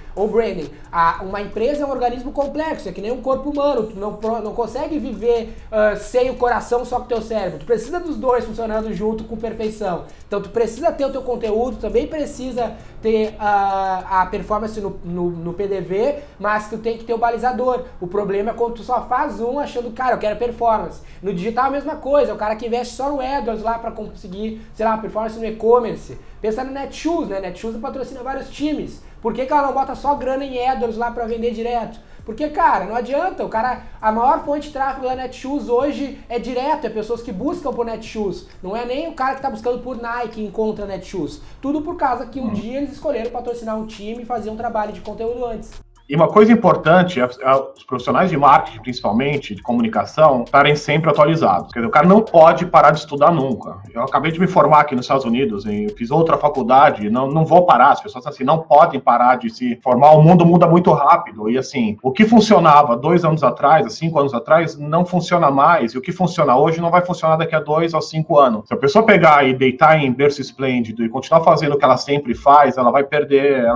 Uma empresa é um organismo complexo, é que nem um corpo humano, tu não consegue viver sem o coração, só com o teu cérebro. Tu precisa dos dois funcionando junto com perfeição. Então tu precisa ter o teu conteúdo, também precisa ter a performance no PDV, mas tu tem que ter o balizador. O problema é quando tu só faz um achando, cara, eu quero performance. No digital é a mesma coisa, o cara que investe só só no AdWords lá para conseguir, sei lá, performance no e-commerce. Pensar no Netshoes, né? Netshoes patrocina vários times. Por que que ela não bota só grana em AdWords lá para vender direto? Porque, cara, não adianta, o cara, a maior fonte de tráfego da Netshoes hoje é direto, é pessoas que buscam por Netshoes. Não é nem o cara que tá buscando por Nike e encontra Netshoes. Tudo por causa que um dia eles escolheram patrocinar um time e fazer um trabalho de conteúdo antes. E uma coisa importante é os profissionais de marketing, principalmente, de comunicação, estarem sempre atualizados. Quer dizer, o cara não pode parar de estudar nunca. Eu acabei de me formar aqui nos Estados Unidos, eu fiz outra faculdade, não vou parar. As pessoas assim não podem parar de se formar. O mundo muda muito rápido. E assim, o que funcionava 2 anos atrás, há 5 anos atrás, não funciona mais. E o que funciona hoje não vai funcionar daqui a 2 ou 5 anos. Se a pessoa pegar e deitar em berço esplêndido e continuar fazendo o que ela sempre faz, ela vai perder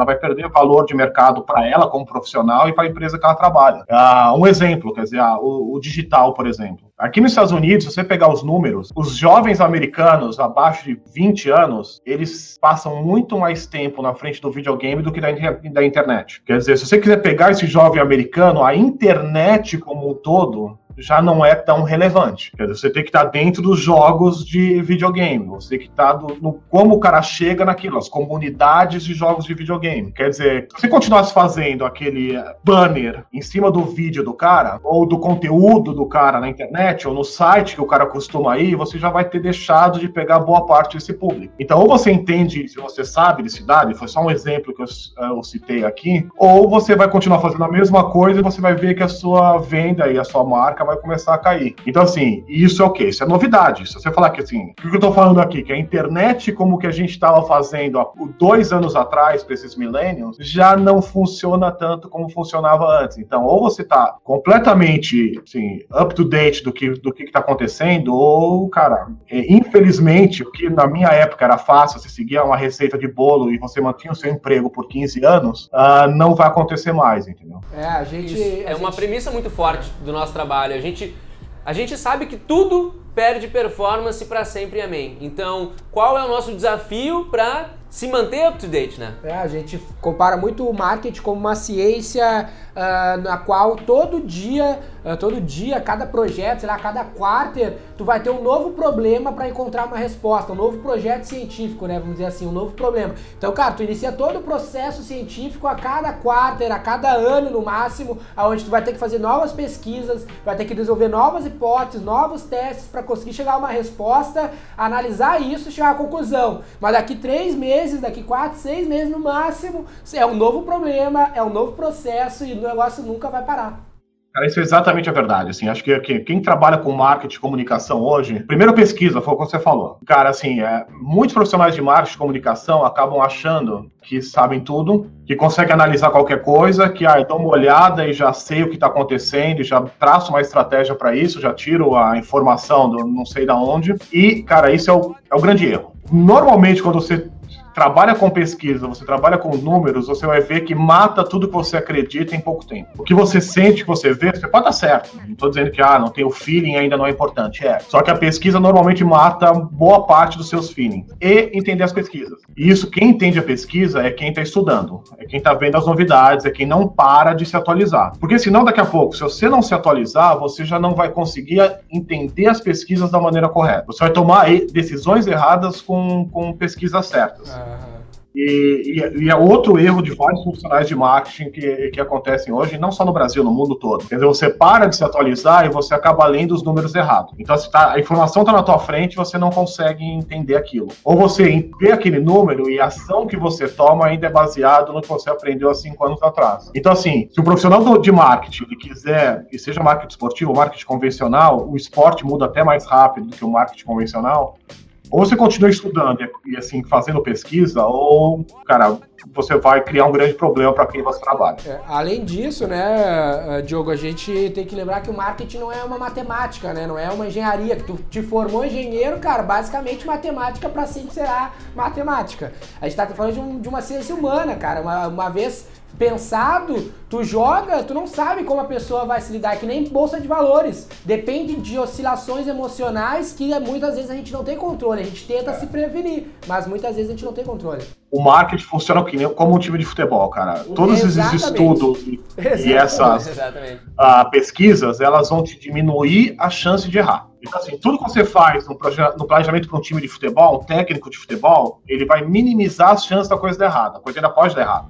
valor de mercado para ela como profissional e para a empresa que ela trabalha. Um exemplo, quer dizer, o digital, por exemplo. Aqui nos Estados Unidos, se você pegar os números, os jovens americanos abaixo de 20 anos, eles passam muito mais tempo na frente do videogame do que da internet. Quer dizer, se você quiser pegar esse jovem americano, a internet como um todo já não é tão relevante. Quer dizer, você tem que estar dentro dos jogos de videogame, você tem que estar no como o cara chega naquilo, as comunidades de jogos de videogame. Quer dizer, se você continuasse fazendo aquele banner em cima do vídeo do cara, ou do conteúdo do cara na internet, ou no site que o cara costuma ir, você já vai ter deixado de pegar boa parte desse público. Então, ou você entende, se você sabe de cidade, foi só um exemplo que eu citei aqui, ou você vai continuar fazendo a mesma coisa e você vai ver que a sua venda e a sua marca vai começar a cair. Então, assim, isso é o quê? Isso é novidade. Se você falar que, assim, o que eu tô falando aqui, que a internet, como que a gente estava fazendo há 2 anos atrás, para esses millennials, já não funciona tanto como funcionava antes. Então, ou você tá completamente, assim, up-to-date do que tá acontecendo, ou, cara, infelizmente, o que na minha época era fácil, você seguia uma receita de bolo e você mantinha o seu emprego por 15 anos, não vai acontecer mais, entendeu? Uma premissa muito forte do nosso trabalho. A gente sabe que tudo perde performance para sempre, amém. Então, qual é o nosso desafio para se manter up-to-date, né? A gente compara muito o marketing como uma ciência na qual todo dia, cada projeto, sei lá, cada quarter, tu vai ter um novo problema para encontrar uma resposta, um novo projeto científico, né? Vamos dizer assim, um novo problema. Então, cara, tu inicia todo o processo científico a cada quarter, a cada ano no máximo, aonde tu vai ter que fazer novas pesquisas, vai ter que desenvolver novas hipóteses, novos testes para conseguir chegar a uma resposta, analisar isso e chegar à conclusão. Mas daqui 3 meses, daqui 4, 6 meses no máximo, é um novo problema, é um novo processo e o negócio nunca vai parar. Cara, isso é exatamente a verdade, assim, acho que quem trabalha com marketing e comunicação hoje, primeiro pesquisa, foi o que você falou. Cara, assim, muitos profissionais de marketing e comunicação acabam achando que sabem tudo, que conseguem analisar qualquer coisa, que eu dou uma olhada e já sei o que está acontecendo, já traço uma estratégia para isso, já tiro a informação do não sei de onde. E, cara, isso é o grande erro. Normalmente, quando você trabalha com pesquisa, você trabalha com números, você vai ver que mata tudo que você acredita em pouco tempo. O que você sente, que você vê, você pode estar certo. Não estou dizendo que não tem o feeling, ainda não é importante. Só que a pesquisa normalmente mata boa parte dos seus feelings. E entender as pesquisas. E isso, quem entende a pesquisa é quem está estudando, é quem está vendo as novidades, é quem não para de se atualizar. Porque senão daqui a pouco, se você não se atualizar, você já não vai conseguir entender as pesquisas da maneira correta. Você vai tomar decisões erradas com pesquisas certas. E é outro erro de vários profissionais de marketing que acontecem hoje, não só no Brasil, no mundo todo. Quer dizer, você para de se atualizar e você acaba lendo os números errados. Então, a informação está na tua frente e você não consegue entender aquilo. Ou você vê aquele número e a ação que você toma ainda é baseado no que você aprendeu há 5 anos atrás. Então, assim, se o profissional de marketing ele quiser, e seja marketing esportivo ou marketing convencional, o esporte muda até mais rápido do que o marketing convencional. Ou você continua estudando e assim, fazendo pesquisa, ou, cara, você vai criar um grande problema para quem você trabalha. Além disso, né, Diogo, a gente tem que lembrar que o marketing não é uma matemática, né, não é uma engenharia, que tu te formou engenheiro, cara, basicamente matemática para sempre será matemática. A gente tá falando de uma ciência humana, cara, uma vez pensado, tu joga, tu não sabe como a pessoa vai se lidar, que nem bolsa de valores, depende de oscilações emocionais que muitas vezes a gente não tem controle, a gente tenta se prevenir, mas muitas vezes a gente não tem controle. O marketing funciona que nem como um time de futebol, cara. Todos esses estudos e essas pesquisas, elas vão te diminuir a chance de errar. Então, assim, tudo que você faz no planejamento para um time de futebol, um técnico de futebol, ele vai minimizar as chances da coisa dar errado. A coisa ainda pode dar errado.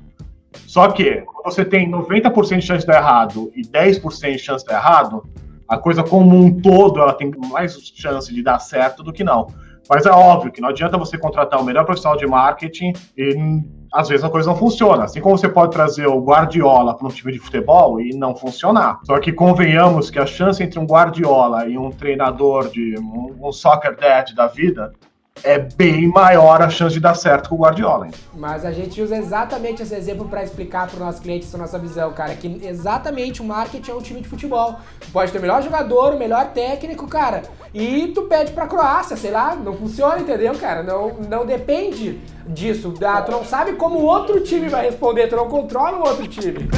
Só que, quando você tem 90% de chance de dar errado e 10% de chance de dar errado, a coisa como um todo, ela tem mais chance de dar certo do que não. Mas é óbvio que não adianta você contratar o melhor profissional de marketing e, às vezes, a coisa não funciona. Assim como você pode trazer o Guardiola para um time de futebol e não funcionar. Só que convenhamos que a chance entre um Guardiola e um treinador de um soccer dad da vida é bem maior a chance de dar certo com o Guardiola. Mas a gente usa exatamente esse exemplo para explicar para os nossos clientes a nossa visão, cara, que exatamente o marketing é um time de futebol. Tu pode ter o melhor jogador, o melhor técnico, cara, e tu pede para a Croácia, sei lá, não funciona, entendeu, cara? Não depende disso. Tu não sabe como o outro time vai responder, tu não controla o outro time.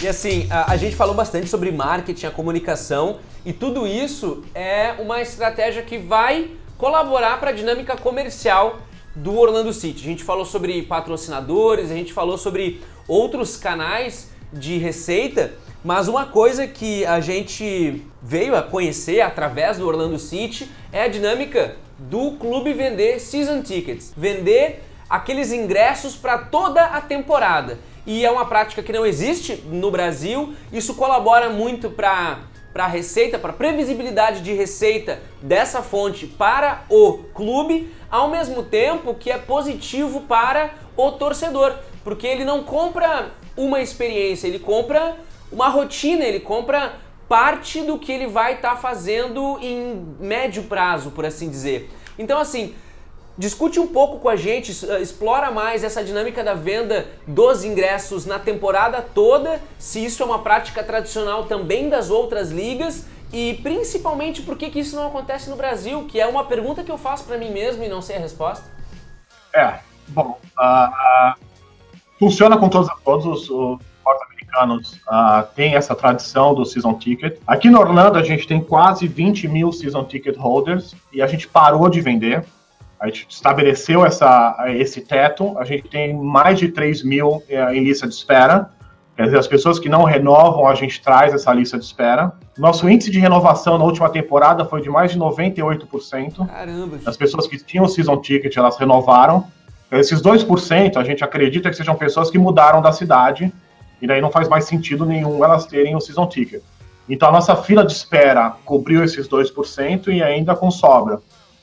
E assim, a gente falou bastante sobre marketing, a comunicação, e tudo isso é uma estratégia que vai colaborar para a dinâmica comercial do Orlando City. A gente falou sobre patrocinadores, a gente falou sobre outros canais de receita, mas uma coisa que a gente veio a conhecer através do Orlando City é a dinâmica do clube vender season tickets, vender aqueles ingressos para toda a temporada. E é uma prática que não existe no Brasil, isso colabora muito para a receita, para a previsibilidade de receita dessa fonte para o clube, ao mesmo tempo que é positivo para o torcedor, porque ele não compra uma experiência, ele compra uma rotina, ele compra parte do que ele vai estar fazendo em médio prazo, por assim dizer. Então, assim, discute um pouco com a gente, explora mais essa dinâmica da venda dos ingressos na temporada toda, se isso é uma prática tradicional também das outras ligas e principalmente por que isso não acontece no Brasil, que é uma pergunta que eu faço para mim mesmo e não sei a resposta. Funciona com todos os norte-americanos, tem essa tradição do season ticket. Aqui no Orlando a gente tem quase 20 mil season ticket holders e a gente parou de vender. A gente estabeleceu esse teto, a gente tem mais de 3 mil em lista de espera. Quer dizer, as pessoas que não renovam, a gente traz essa lista de espera. Nosso índice de renovação na última temporada foi de mais de 98%. Caramba! As pessoas que tinham o season ticket, elas renovaram. Esses 2%, a gente acredita que sejam pessoas que mudaram da cidade, e daí não faz mais sentido nenhum elas terem o season ticket. Então, a nossa fila de espera cobriu esses 2% e ainda com sobra.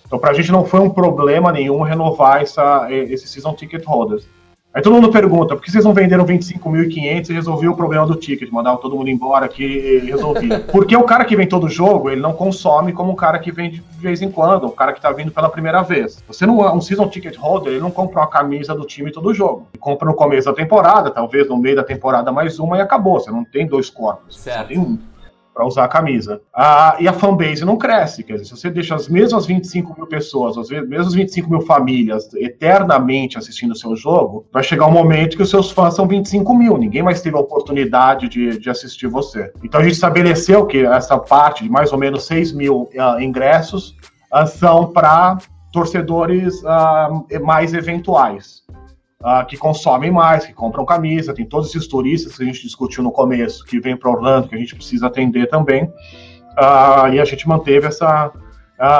Então, para a gente não foi um problema nenhum renovar esse season ticket holders. Aí todo mundo pergunta, por que vocês não venderam 25.500 e resolviam o problema do ticket? Mandaram todo mundo embora aqui e resolviam. Porque o cara que vem todo jogo, ele não consome como o cara que vem de vez em quando, o cara que está vindo pela primeira vez. Você não é um season ticket holder, ele não compra uma camisa do time todo jogo. Ele compra no começo da temporada, talvez no meio da temporada mais uma e acabou. Você não tem dois corpos, certo. Você tem um para usar a camisa. E a fanbase não cresce, quer dizer, se você deixa as mesmas 25 mil pessoas, as mesmas 25 mil famílias eternamente assistindo o seu jogo, vai chegar um momento que os seus fãs são 25 mil, ninguém mais teve a oportunidade de assistir você. Então a gente estabeleceu que essa parte de mais ou menos 6 mil ingressos são para torcedores mais eventuais, que consomem mais, que compram camisa, tem todos esses turistas que a gente discutiu no começo, que vem para Orlando, que a gente precisa atender também, e a gente manteve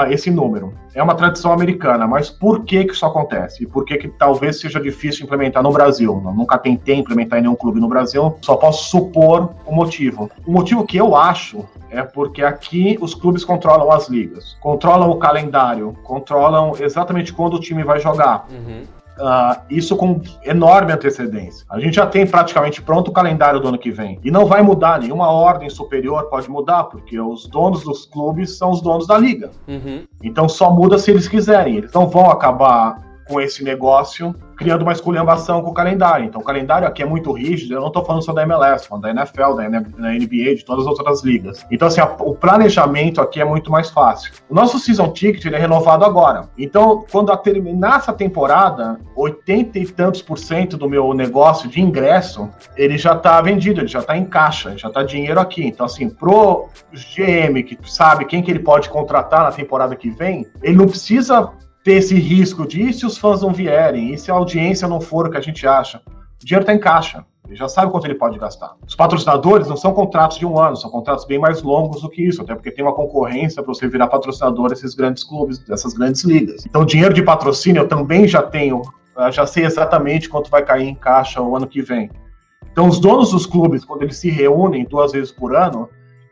esse número. É uma tradição americana, mas por que isso acontece? E por que talvez seja difícil implementar no Brasil? Eu nunca tentei implementar em nenhum clube no Brasil, só posso supor o motivo. O motivo que eu acho é porque aqui os clubes controlam as ligas, controlam o calendário, controlam exatamente quando o time vai jogar. Uhum. Isso com enorme antecedência. A gente já tem praticamente pronto o calendário do ano que vem. E não vai mudar, nenhuma ordem superior pode mudar, porque os donos dos clubes são os donos da liga. Uhum. Então só muda se eles quiserem. Eles não vão acabar com esse negócio, criando uma esculhambação com o calendário. Então, o calendário aqui é muito rígido, eu não estou falando só da MLS, falando da NFL, da NBA, de todas as outras ligas. Então, assim, o planejamento aqui é muito mais fácil. O nosso season ticket, ele é renovado agora. Então, quando terminar essa temporada, 80 e tantos por cento do meu negócio de ingresso, ele já está vendido, ele já está em caixa, já está dinheiro aqui. Então, assim, pro GM, que sabe quem que ele pode contratar na temporada que vem, ele não precisa ter esse risco de, e se os fãs não vierem, e se a audiência não for o que a gente acha? O dinheiro está em caixa, ele já sabe quanto ele pode gastar. Os patrocinadores não são contratos de um ano, são contratos bem mais longos do que isso, até porque tem uma concorrência para você virar patrocinador desses grandes clubes, dessas grandes ligas. Então, o dinheiro de patrocínio eu também já tenho, já sei exatamente quanto vai cair em caixa o ano que vem. Então, os donos dos clubes, quando eles se reúnem 2 vezes por ano,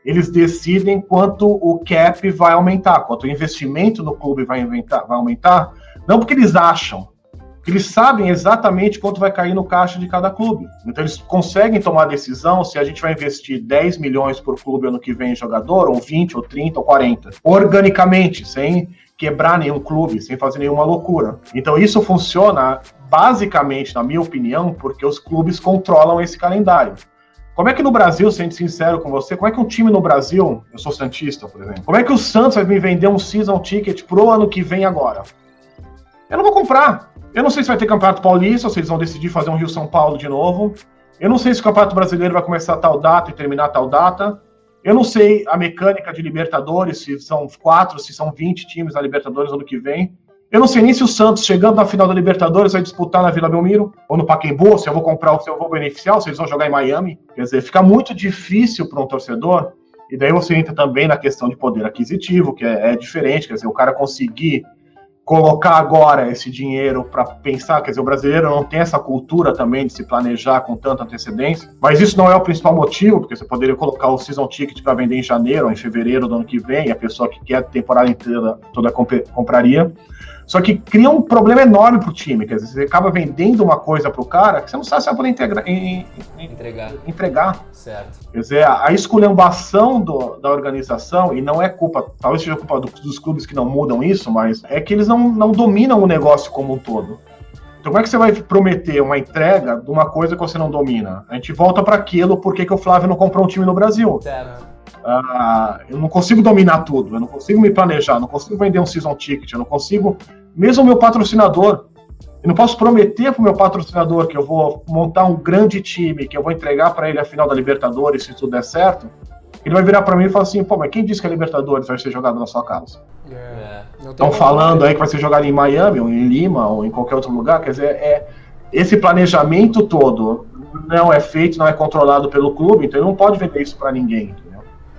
eles decidem quanto o cap vai aumentar, quanto o investimento no clube vai aumentar, não porque eles acham, porque eles sabem exatamente quanto vai cair no caixa de cada clube. Então, eles conseguem tomar a decisão se a gente vai investir 10 milhões por clube ano que vem em jogador, ou 20, ou 30, ou 40, organicamente, sem quebrar nenhum clube, sem fazer nenhuma loucura. Então, isso funciona basicamente, na minha opinião, porque os clubes controlam esse calendário. Como é que no Brasil, sendo sincero com você, como é que um time no Brasil, eu sou santista, por exemplo, como é que o Santos vai me vender um season ticket pro ano que vem agora? Eu não vou comprar. Eu não sei se vai ter Campeonato Paulista, ou se eles vão decidir fazer um Rio-São Paulo de novo. Eu não sei se o Campeonato Brasileiro vai começar a tal data e terminar a tal data. Eu não sei a mecânica de Libertadores, se são 4, se são 20 times na Libertadores no ano que vem. Eu não sei nem se o Santos, chegando na final da Libertadores, vai disputar na Vila Belmiro, ou no Pacaembu, se eu vou comprar, se eu vou beneficiar, ou se eles vão jogar em Miami. Quer dizer, fica muito difícil para um torcedor, e daí você entra também na questão de poder aquisitivo, que é diferente, quer dizer, o cara conseguir colocar agora esse dinheiro para pensar, quer dizer, o brasileiro não tem essa cultura também de se planejar com tanta antecedência, mas isso não é o principal motivo, porque você poderia colocar o season ticket para vender em janeiro ou em fevereiro do ano que vem, a pessoa que quer a temporada inteira toda compraria, só que cria um problema enorme pro time, quer dizer, você acaba vendendo uma coisa pro cara que você não sabe se vai poder entregar. Certo. Quer dizer, a esculhambação da organização, e não é culpa, talvez seja culpa dos clubes que não mudam isso, mas é que eles não dominam o negócio como um todo. Então, como é que você vai prometer uma entrega de uma coisa que você não domina? A gente volta para aquilo, por que o Flávio não comprou um time no Brasil? Certo. Eu não consigo dominar tudo, eu não consigo me planejar, não consigo vender um season ticket, eu não consigo, mesmo o meu patrocinador, eu não posso prometer para o meu patrocinador que eu vou montar um grande time, que eu vou entregar para ele a final da Libertadores, se tudo der certo, ele vai virar para mim e falar assim, pô, mas quem disse que a Libertadores vai ser jogada na sua casa? Estão falando aí que vai ser jogada em Miami, ou em Lima, ou em qualquer outro lugar, quer dizer, esse planejamento todo não é feito, não é controlado pelo clube, então ele não pode vender isso para ninguém.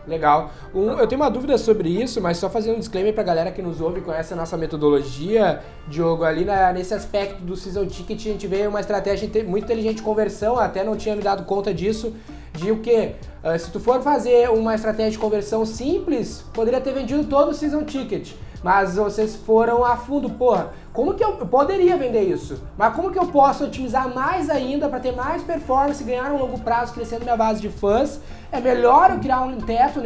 Legal. Eu tenho uma dúvida sobre isso, mas só fazendo um disclaimer pra galera que nos ouve e conhece a nossa metodologia, Diogo, ali nesse aspecto do season ticket, a gente vê uma estratégia muito inteligente de conversão, até não tinha me dado conta disso, de o quê? Se tu for fazer uma estratégia de conversão simples, poderia ter vendido todo o season ticket, mas vocês foram a fundo, porra, como que eu poderia vender isso? Mas como que eu posso otimizar mais ainda para ter mais performance, ganhar um longo prazo, crescendo minha base de fãs? É melhor eu criar um teto,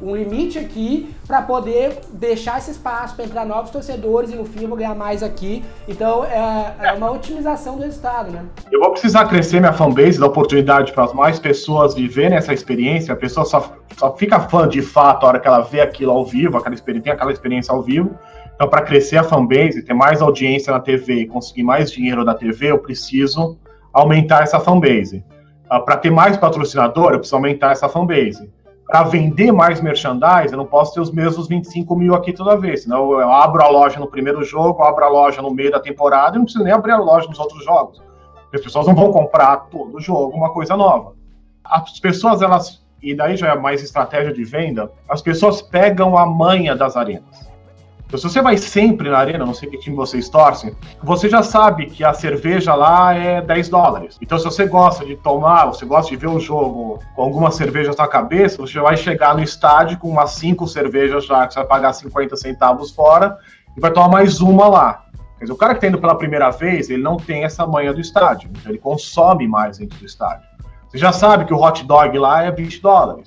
um limite aqui, para poder deixar esse espaço para entrar novos torcedores e no fim eu vou ganhar mais aqui. Então é uma otimização do resultado, né? Eu vou precisar crescer minha fanbase, dar oportunidade para mais pessoas viverem essa experiência. A pessoa só fica fã de fato a hora que ela vê aquilo ao vivo, tem aquela experiência ao vivo. Então, para crescer a fanbase, ter mais audiência na TV e conseguir mais dinheiro da TV, eu preciso aumentar essa fanbase. Para ter mais patrocinador, eu preciso aumentar essa fanbase. Para vender mais merchandise, eu não posso ter os mesmos 25 mil aqui toda vez. Senão eu abro a loja no primeiro jogo, eu abro a loja no meio da temporada e não preciso nem abrir a loja nos outros jogos. As pessoas não vão comprar todo jogo uma coisa nova. As pessoas, e daí já é mais estratégia de venda, as pessoas pegam a manha das arenas. Então, se você vai sempre na arena, não sei que time vocês torcem, você já sabe que a cerveja lá é $10. Então, se você gosta de tomar, você gosta de ver um jogo com algumas cervejas na cabeça, você já vai chegar no estádio com umas 5 cervejas já, que você vai pagar 50 centavos fora e vai tomar mais uma lá. Quer dizer, o cara que está indo pela primeira vez, ele não tem essa manha do estádio, então ele consome mais dentro do estádio. Você já sabe que o hot dog lá é $20.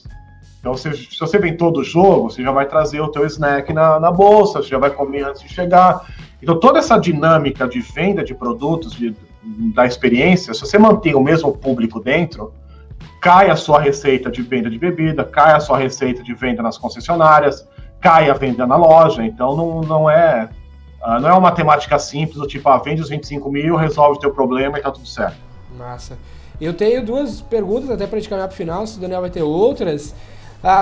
Então, se você vem todo jogo, você já vai trazer o teu snack na bolsa, você já vai comer antes de chegar. Então, toda essa dinâmica de venda de produtos, da experiência, se você mantém o mesmo público dentro, cai a sua receita de venda de bebida, cai a sua receita de venda nas concessionárias, cai a venda na loja. Então, não é uma matemática simples, do tipo, vende os 25 mil, resolve o teu problema e tá tudo certo. Massa. Eu tenho duas perguntas, até pra gente caminhar pro final, se o Daniel vai ter outras.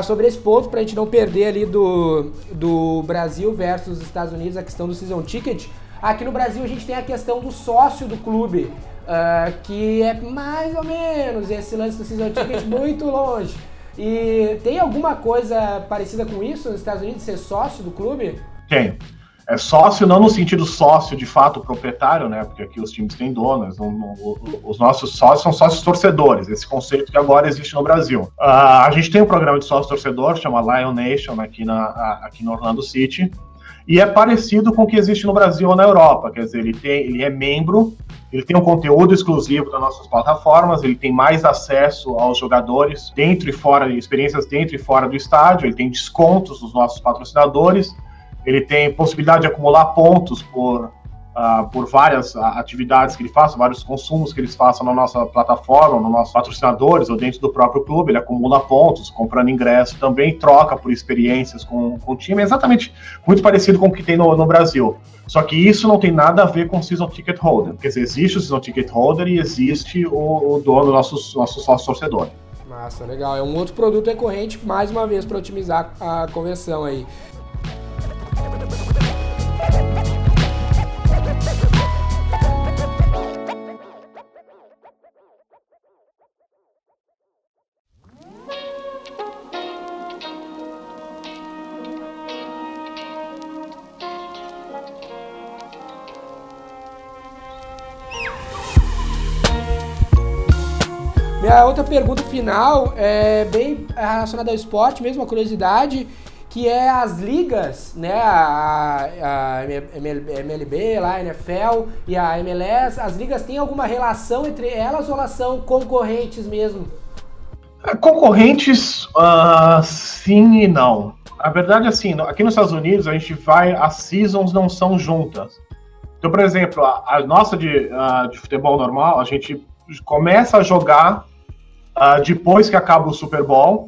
Sobre esse ponto, pra gente não perder ali do Brasil versus Estados Unidos, a questão do season ticket. Aqui no Brasil a gente tem a questão do sócio do clube, que é mais ou menos esse lance do season ticket muito longe. E tem alguma coisa parecida com isso nos Estados Unidos, ser sócio do clube? Tem. É sócio, não no sentido sócio, de fato, proprietário, né? Porque aqui os times têm donos, os nossos sócios são sócios torcedores, esse conceito que agora existe no Brasil. A gente tem um programa de sócio torcedor, chama Lion Nation, aqui no Orlando City, e é parecido com o que existe no Brasil ou na Europa, quer dizer, ele é membro, ele tem um conteúdo exclusivo das nossas plataformas, ele tem mais acesso aos jogadores, dentro e fora, experiências dentro e fora do estádio, ele tem descontos dos nossos patrocinadores, ele tem possibilidade de acumular pontos por várias atividades que ele faça, vários consumos que eles façam na nossa plataforma, nos nossos patrocinadores ou dentro do próprio clube. Ele acumula pontos, comprando ingresso também, troca por experiências com o time. É exatamente muito parecido com o que tem no Brasil. Só que isso não tem nada a ver com o season ticket holder. Quer dizer, existe o season ticket holder e existe o dono, nosso sócio torcedor. Massa, legal. É um outro produto recorrente, mais uma vez, para otimizar a conversão aí. Minha outra pergunta final é bem relacionada ao esporte, mesmo a curiosidade, que é as ligas, né, a MLB, a NFL e a MLS, as ligas têm alguma relação entre elas ou elas são concorrentes mesmo? Concorrentes, sim e não. A verdade é assim, aqui nos Estados Unidos as seasons não são juntas. Então, por exemplo, a nossa de futebol normal, a gente começa a jogar depois que acaba o Super Bowl,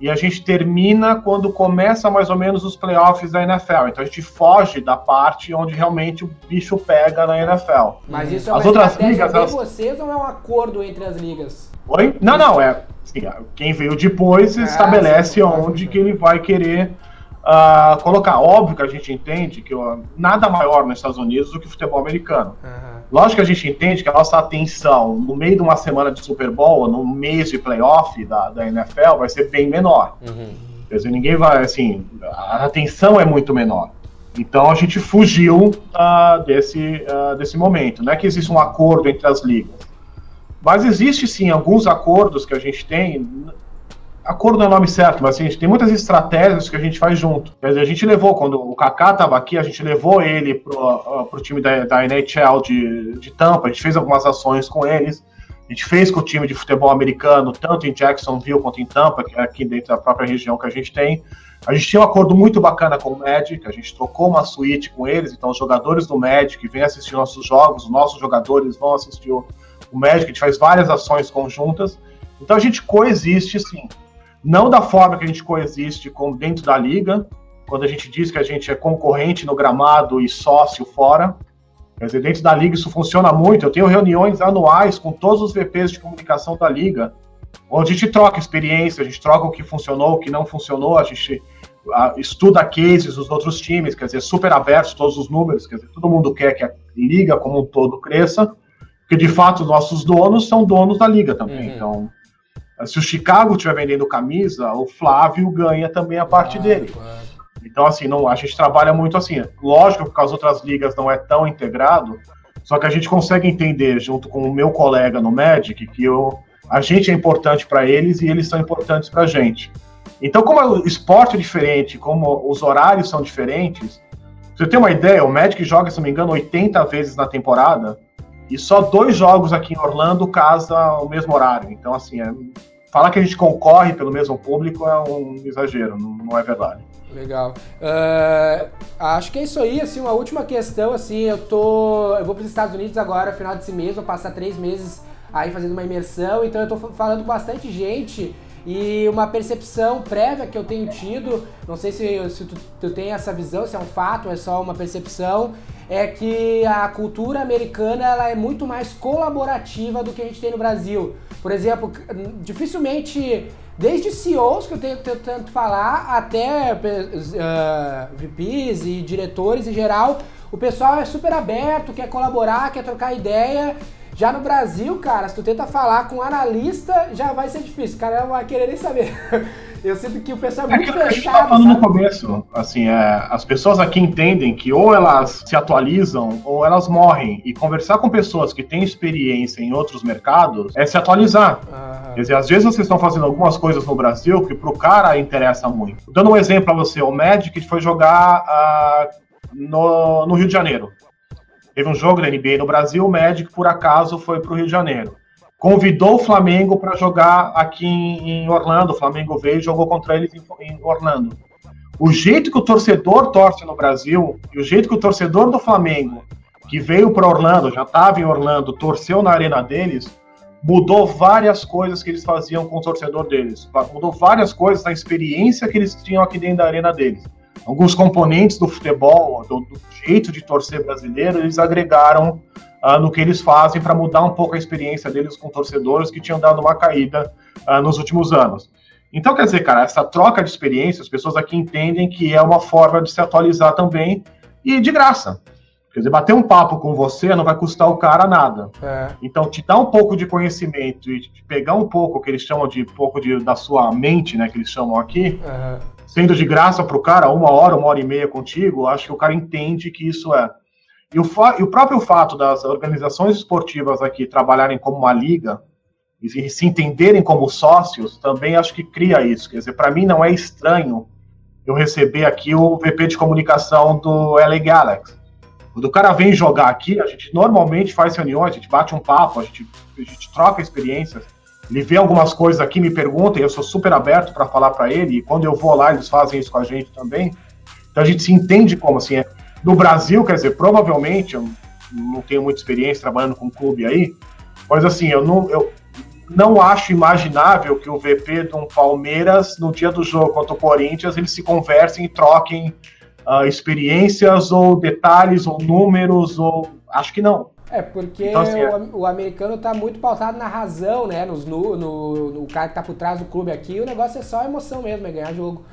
e a gente termina quando começa mais ou menos os playoffs da NFL. Então a gente foge da parte onde realmente o bicho pega na NFL. Mas isso é uma estratégia de vocês ou é um acordo entre as ligas? Oi? Não, é assim, quem veio depois estabelece onde que ele vai querer colocar. Óbvio que a gente entende que nada maior nos Estados Unidos do que o futebol americano. Uhum. Lógico que a gente entende que a nossa atenção no meio de uma semana de Super Bowl, no mês de playoff da NFL, vai ser bem menor. Uhum. Quer dizer, ninguém vai, assim, a atenção é muito menor. Então a gente fugiu desse momento. Não é que existe um acordo entre as ligas. Mas existe sim alguns acordos que a gente tem. Acordo não é o nome certo, mas assim, a gente tem muitas estratégias que a gente faz junto. Quer dizer, a gente levou, quando o Kaká estava aqui, a gente levou ele pro time da NHL de Tampa, a gente fez algumas ações com eles, a gente fez com o time de futebol americano, tanto em Jacksonville quanto em Tampa, aqui dentro da própria região que a gente tem. A gente tinha um acordo muito bacana com o Magic, a gente trocou uma suíte com eles, então os jogadores do Magic vêm assistir nossos jogos, os nossos jogadores vão assistir o Magic, a gente faz várias ações conjuntas. Então a gente coexiste, sim. Não da forma que a gente coexiste dentro da liga, quando a gente diz que a gente é concorrente no gramado e sócio fora. Quer dizer, dentro da liga isso funciona muito. Eu tenho reuniões anuais com todos os VPs de comunicação da liga, onde a gente troca experiência, a gente troca o que funcionou, o que não funcionou, a gente estuda cases dos outros times, quer dizer, super abertos todos os números, quer dizer, todo mundo quer que a liga como um todo cresça, porque de fato os nossos donos são donos da liga também, então... Se o Chicago estiver vendendo camisa, o Flávio ganha também a parte dele. Claro. Então, assim, a gente trabalha muito assim. Lógico que com as outras ligas não é tão integrado, só que a gente consegue entender, junto com o meu colega no Magic, que a gente é importante para eles e eles são importantes para a gente. Então, como o esporte é diferente, como os horários são diferentes, pra você ter uma ideia, o Magic joga, se não me engano, 80 vezes na temporada, e só 2 jogos aqui em Orlando casa o mesmo horário. Então, assim, falar que a gente concorre pelo mesmo público é um exagero, não é verdade. Legal. Acho que é isso aí, assim, uma última questão, assim, eu vou para os Estados Unidos agora, final desse mês, vou passar 3 meses aí fazendo uma imersão, então eu tô falando com bastante gente e uma percepção prévia que eu tenho tido, não sei se tu tem essa visão, se é um fato ou é só uma percepção, é que a cultura americana ela é muito mais colaborativa do que a gente tem no Brasil. Por exemplo, dificilmente, desde CEOs que eu tento falar, até VPs e diretores em geral, o pessoal é super aberto, quer colaborar, quer trocar ideia. Já no Brasil, cara, se tu tenta falar com um analista, já vai ser difícil, o cara não vai querer nem saber. Eu sinto que o pessoal é muito fechado. A gente estava falando no começo, assim, as pessoas aqui entendem que ou elas se atualizam ou elas morrem. E conversar com pessoas que têm experiência em outros mercados é se atualizar. Quer dizer, às vezes vocês estão fazendo algumas coisas no Brasil que pro cara interessa muito. Dando um exemplo pra você, o Magic foi jogar no Rio de Janeiro. Teve um jogo da NBA no Brasil, o Magic, por acaso, foi para o Rio de Janeiro. Convidou o Flamengo para jogar aqui em Orlando. O Flamengo veio e jogou contra eles em Orlando. O jeito que o torcedor torce no Brasil e o jeito que o torcedor do Flamengo, que veio para Orlando, já estava em Orlando, torceu na arena deles, mudou várias coisas que eles faziam com o torcedor deles. Mudou várias coisas na experiência que eles tinham aqui dentro da arena deles. Alguns componentes do futebol, do jeito de torcer brasileiro, eles agregaram no que eles fazem para mudar um pouco a experiência deles com torcedores que tinham dado uma caída nos últimos anos. Então, quer dizer, cara, essa troca de experiência, as pessoas aqui entendem que é uma forma de se atualizar também e de graça. Quer dizer, bater um papo com você não vai custar o cara nada. É. Então, te dar um pouco de conhecimento e te pegar um pouco, que eles chamam de pouco da sua mente, né, que eles chamam aqui, sendo de graça pro cara, 1 hora, 1 hora e meia contigo, acho que o cara entende que isso é. E o próprio fato das organizações esportivas aqui trabalharem como uma liga e se entenderem como sócios, também acho que cria isso. Quer dizer, para mim não é estranho eu receber aqui o VP de comunicação do LA Galaxy. Quando o cara vem jogar aqui, a gente normalmente faz reuniões, a gente bate um papo, a gente troca experiências. Ele vê algumas coisas aqui, me pergunta, e eu sou super aberto para falar para ele, e quando eu vou lá, eles fazem isso com a gente também. Então a gente se entende como assim. No Brasil, quer dizer, provavelmente, eu não tenho muita experiência trabalhando com clube aí, mas assim, eu não acho imaginável que o VP de um Palmeiras, no dia do jogo contra o Corinthians, eles se conversem e troquem experiências, ou detalhes, ou números, ou... Acho que não. É, porque então, assim, o americano tá muito pautado na razão, né? No cara que tá por trás do clube aqui, o negócio é só emoção mesmo, é ganhar jogo.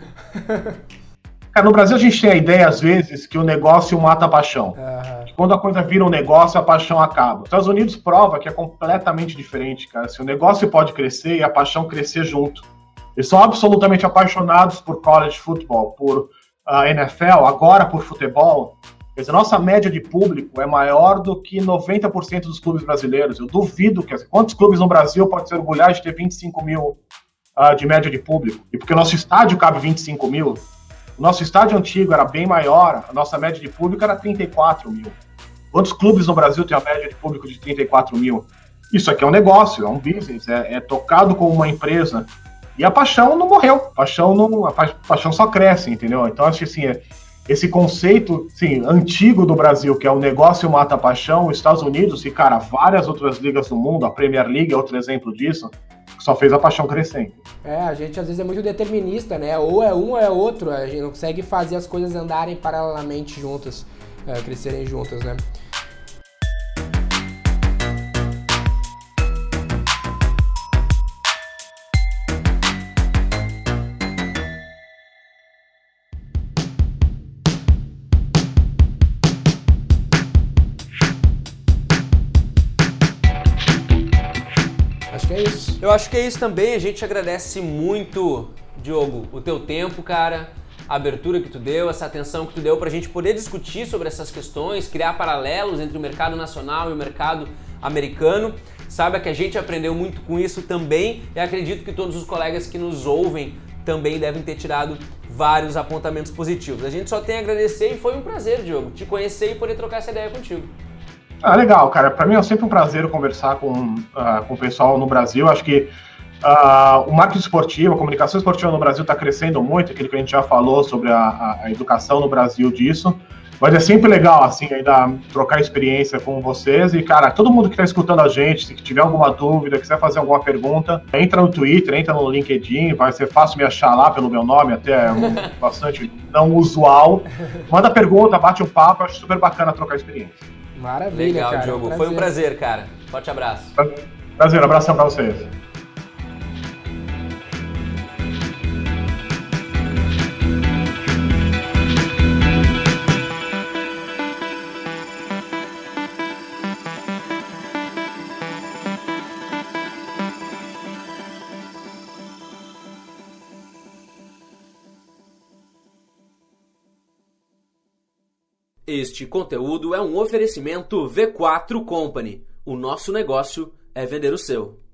No Brasil a gente tem a ideia, às vezes, que o negócio mata a paixão. Uhum. Quando a coisa vira um negócio, a paixão acaba. Os Estados Unidos prova que é completamente diferente, cara. Assim, o negócio pode crescer e a paixão crescer junto. Eles são absolutamente apaixonados por college football, por NFL, agora por futebol. Quer dizer, nossa média de público é maior do que 90% dos clubes brasileiros. Eu duvido, quer dizer, quantos clubes no Brasil podem se orgulhar de ter 25 mil de média de público? E porque o nosso estádio cabe 25 mil, o nosso estádio antigo era bem maior, a nossa média de público era 34 mil. Quantos clubes no Brasil têm a média de público de 34 mil? Isso aqui é um negócio, é um business, é tocado como uma empresa. E a paixão não morreu, a paixão só cresce, entendeu? Então, acho que assim... Esse conceito, sim, antigo do Brasil, que é o negócio mata a paixão, os Estados Unidos e, cara, várias outras ligas do mundo, a Premier League é outro exemplo disso, que só fez a paixão crescendo. A gente às vezes é muito determinista, né? Ou é um ou é outro, a gente não consegue fazer as coisas andarem paralelamente juntas, crescerem juntas, né? Eu acho que é isso também, a gente agradece muito, Diogo, o teu tempo, cara, a abertura que tu deu, essa atenção que tu deu pra gente poder discutir sobre essas questões, criar paralelos entre o mercado nacional e o mercado americano. Saiba que a gente aprendeu muito com isso também e acredito que todos os colegas que nos ouvem também devem ter tirado vários apontamentos positivos. A gente só tem a agradecer e foi um prazer, Diogo, te conhecer e poder trocar essa ideia contigo. Legal, cara. Para mim é sempre um prazer conversar com o pessoal no Brasil. Acho que O marketing esportivo, a comunicação esportiva no Brasil está crescendo muito, aquilo que a gente já falou sobre a educação no Brasil disso, mas é sempre legal, assim, ainda trocar experiência com vocês e, cara, todo mundo que está escutando a gente, se tiver alguma dúvida, quiser fazer alguma pergunta, entra no Twitter, entra no LinkedIn, vai ser fácil me achar lá pelo meu nome, até bastante não usual, manda pergunta, bate um papo, acho super bacana trocar experiência. Maravilha, legal, cara. Diogo, foi um prazer, cara, forte abraço. Prazer, abraço pra vocês. Este conteúdo é um oferecimento V4 Company. O nosso negócio é vender o seu.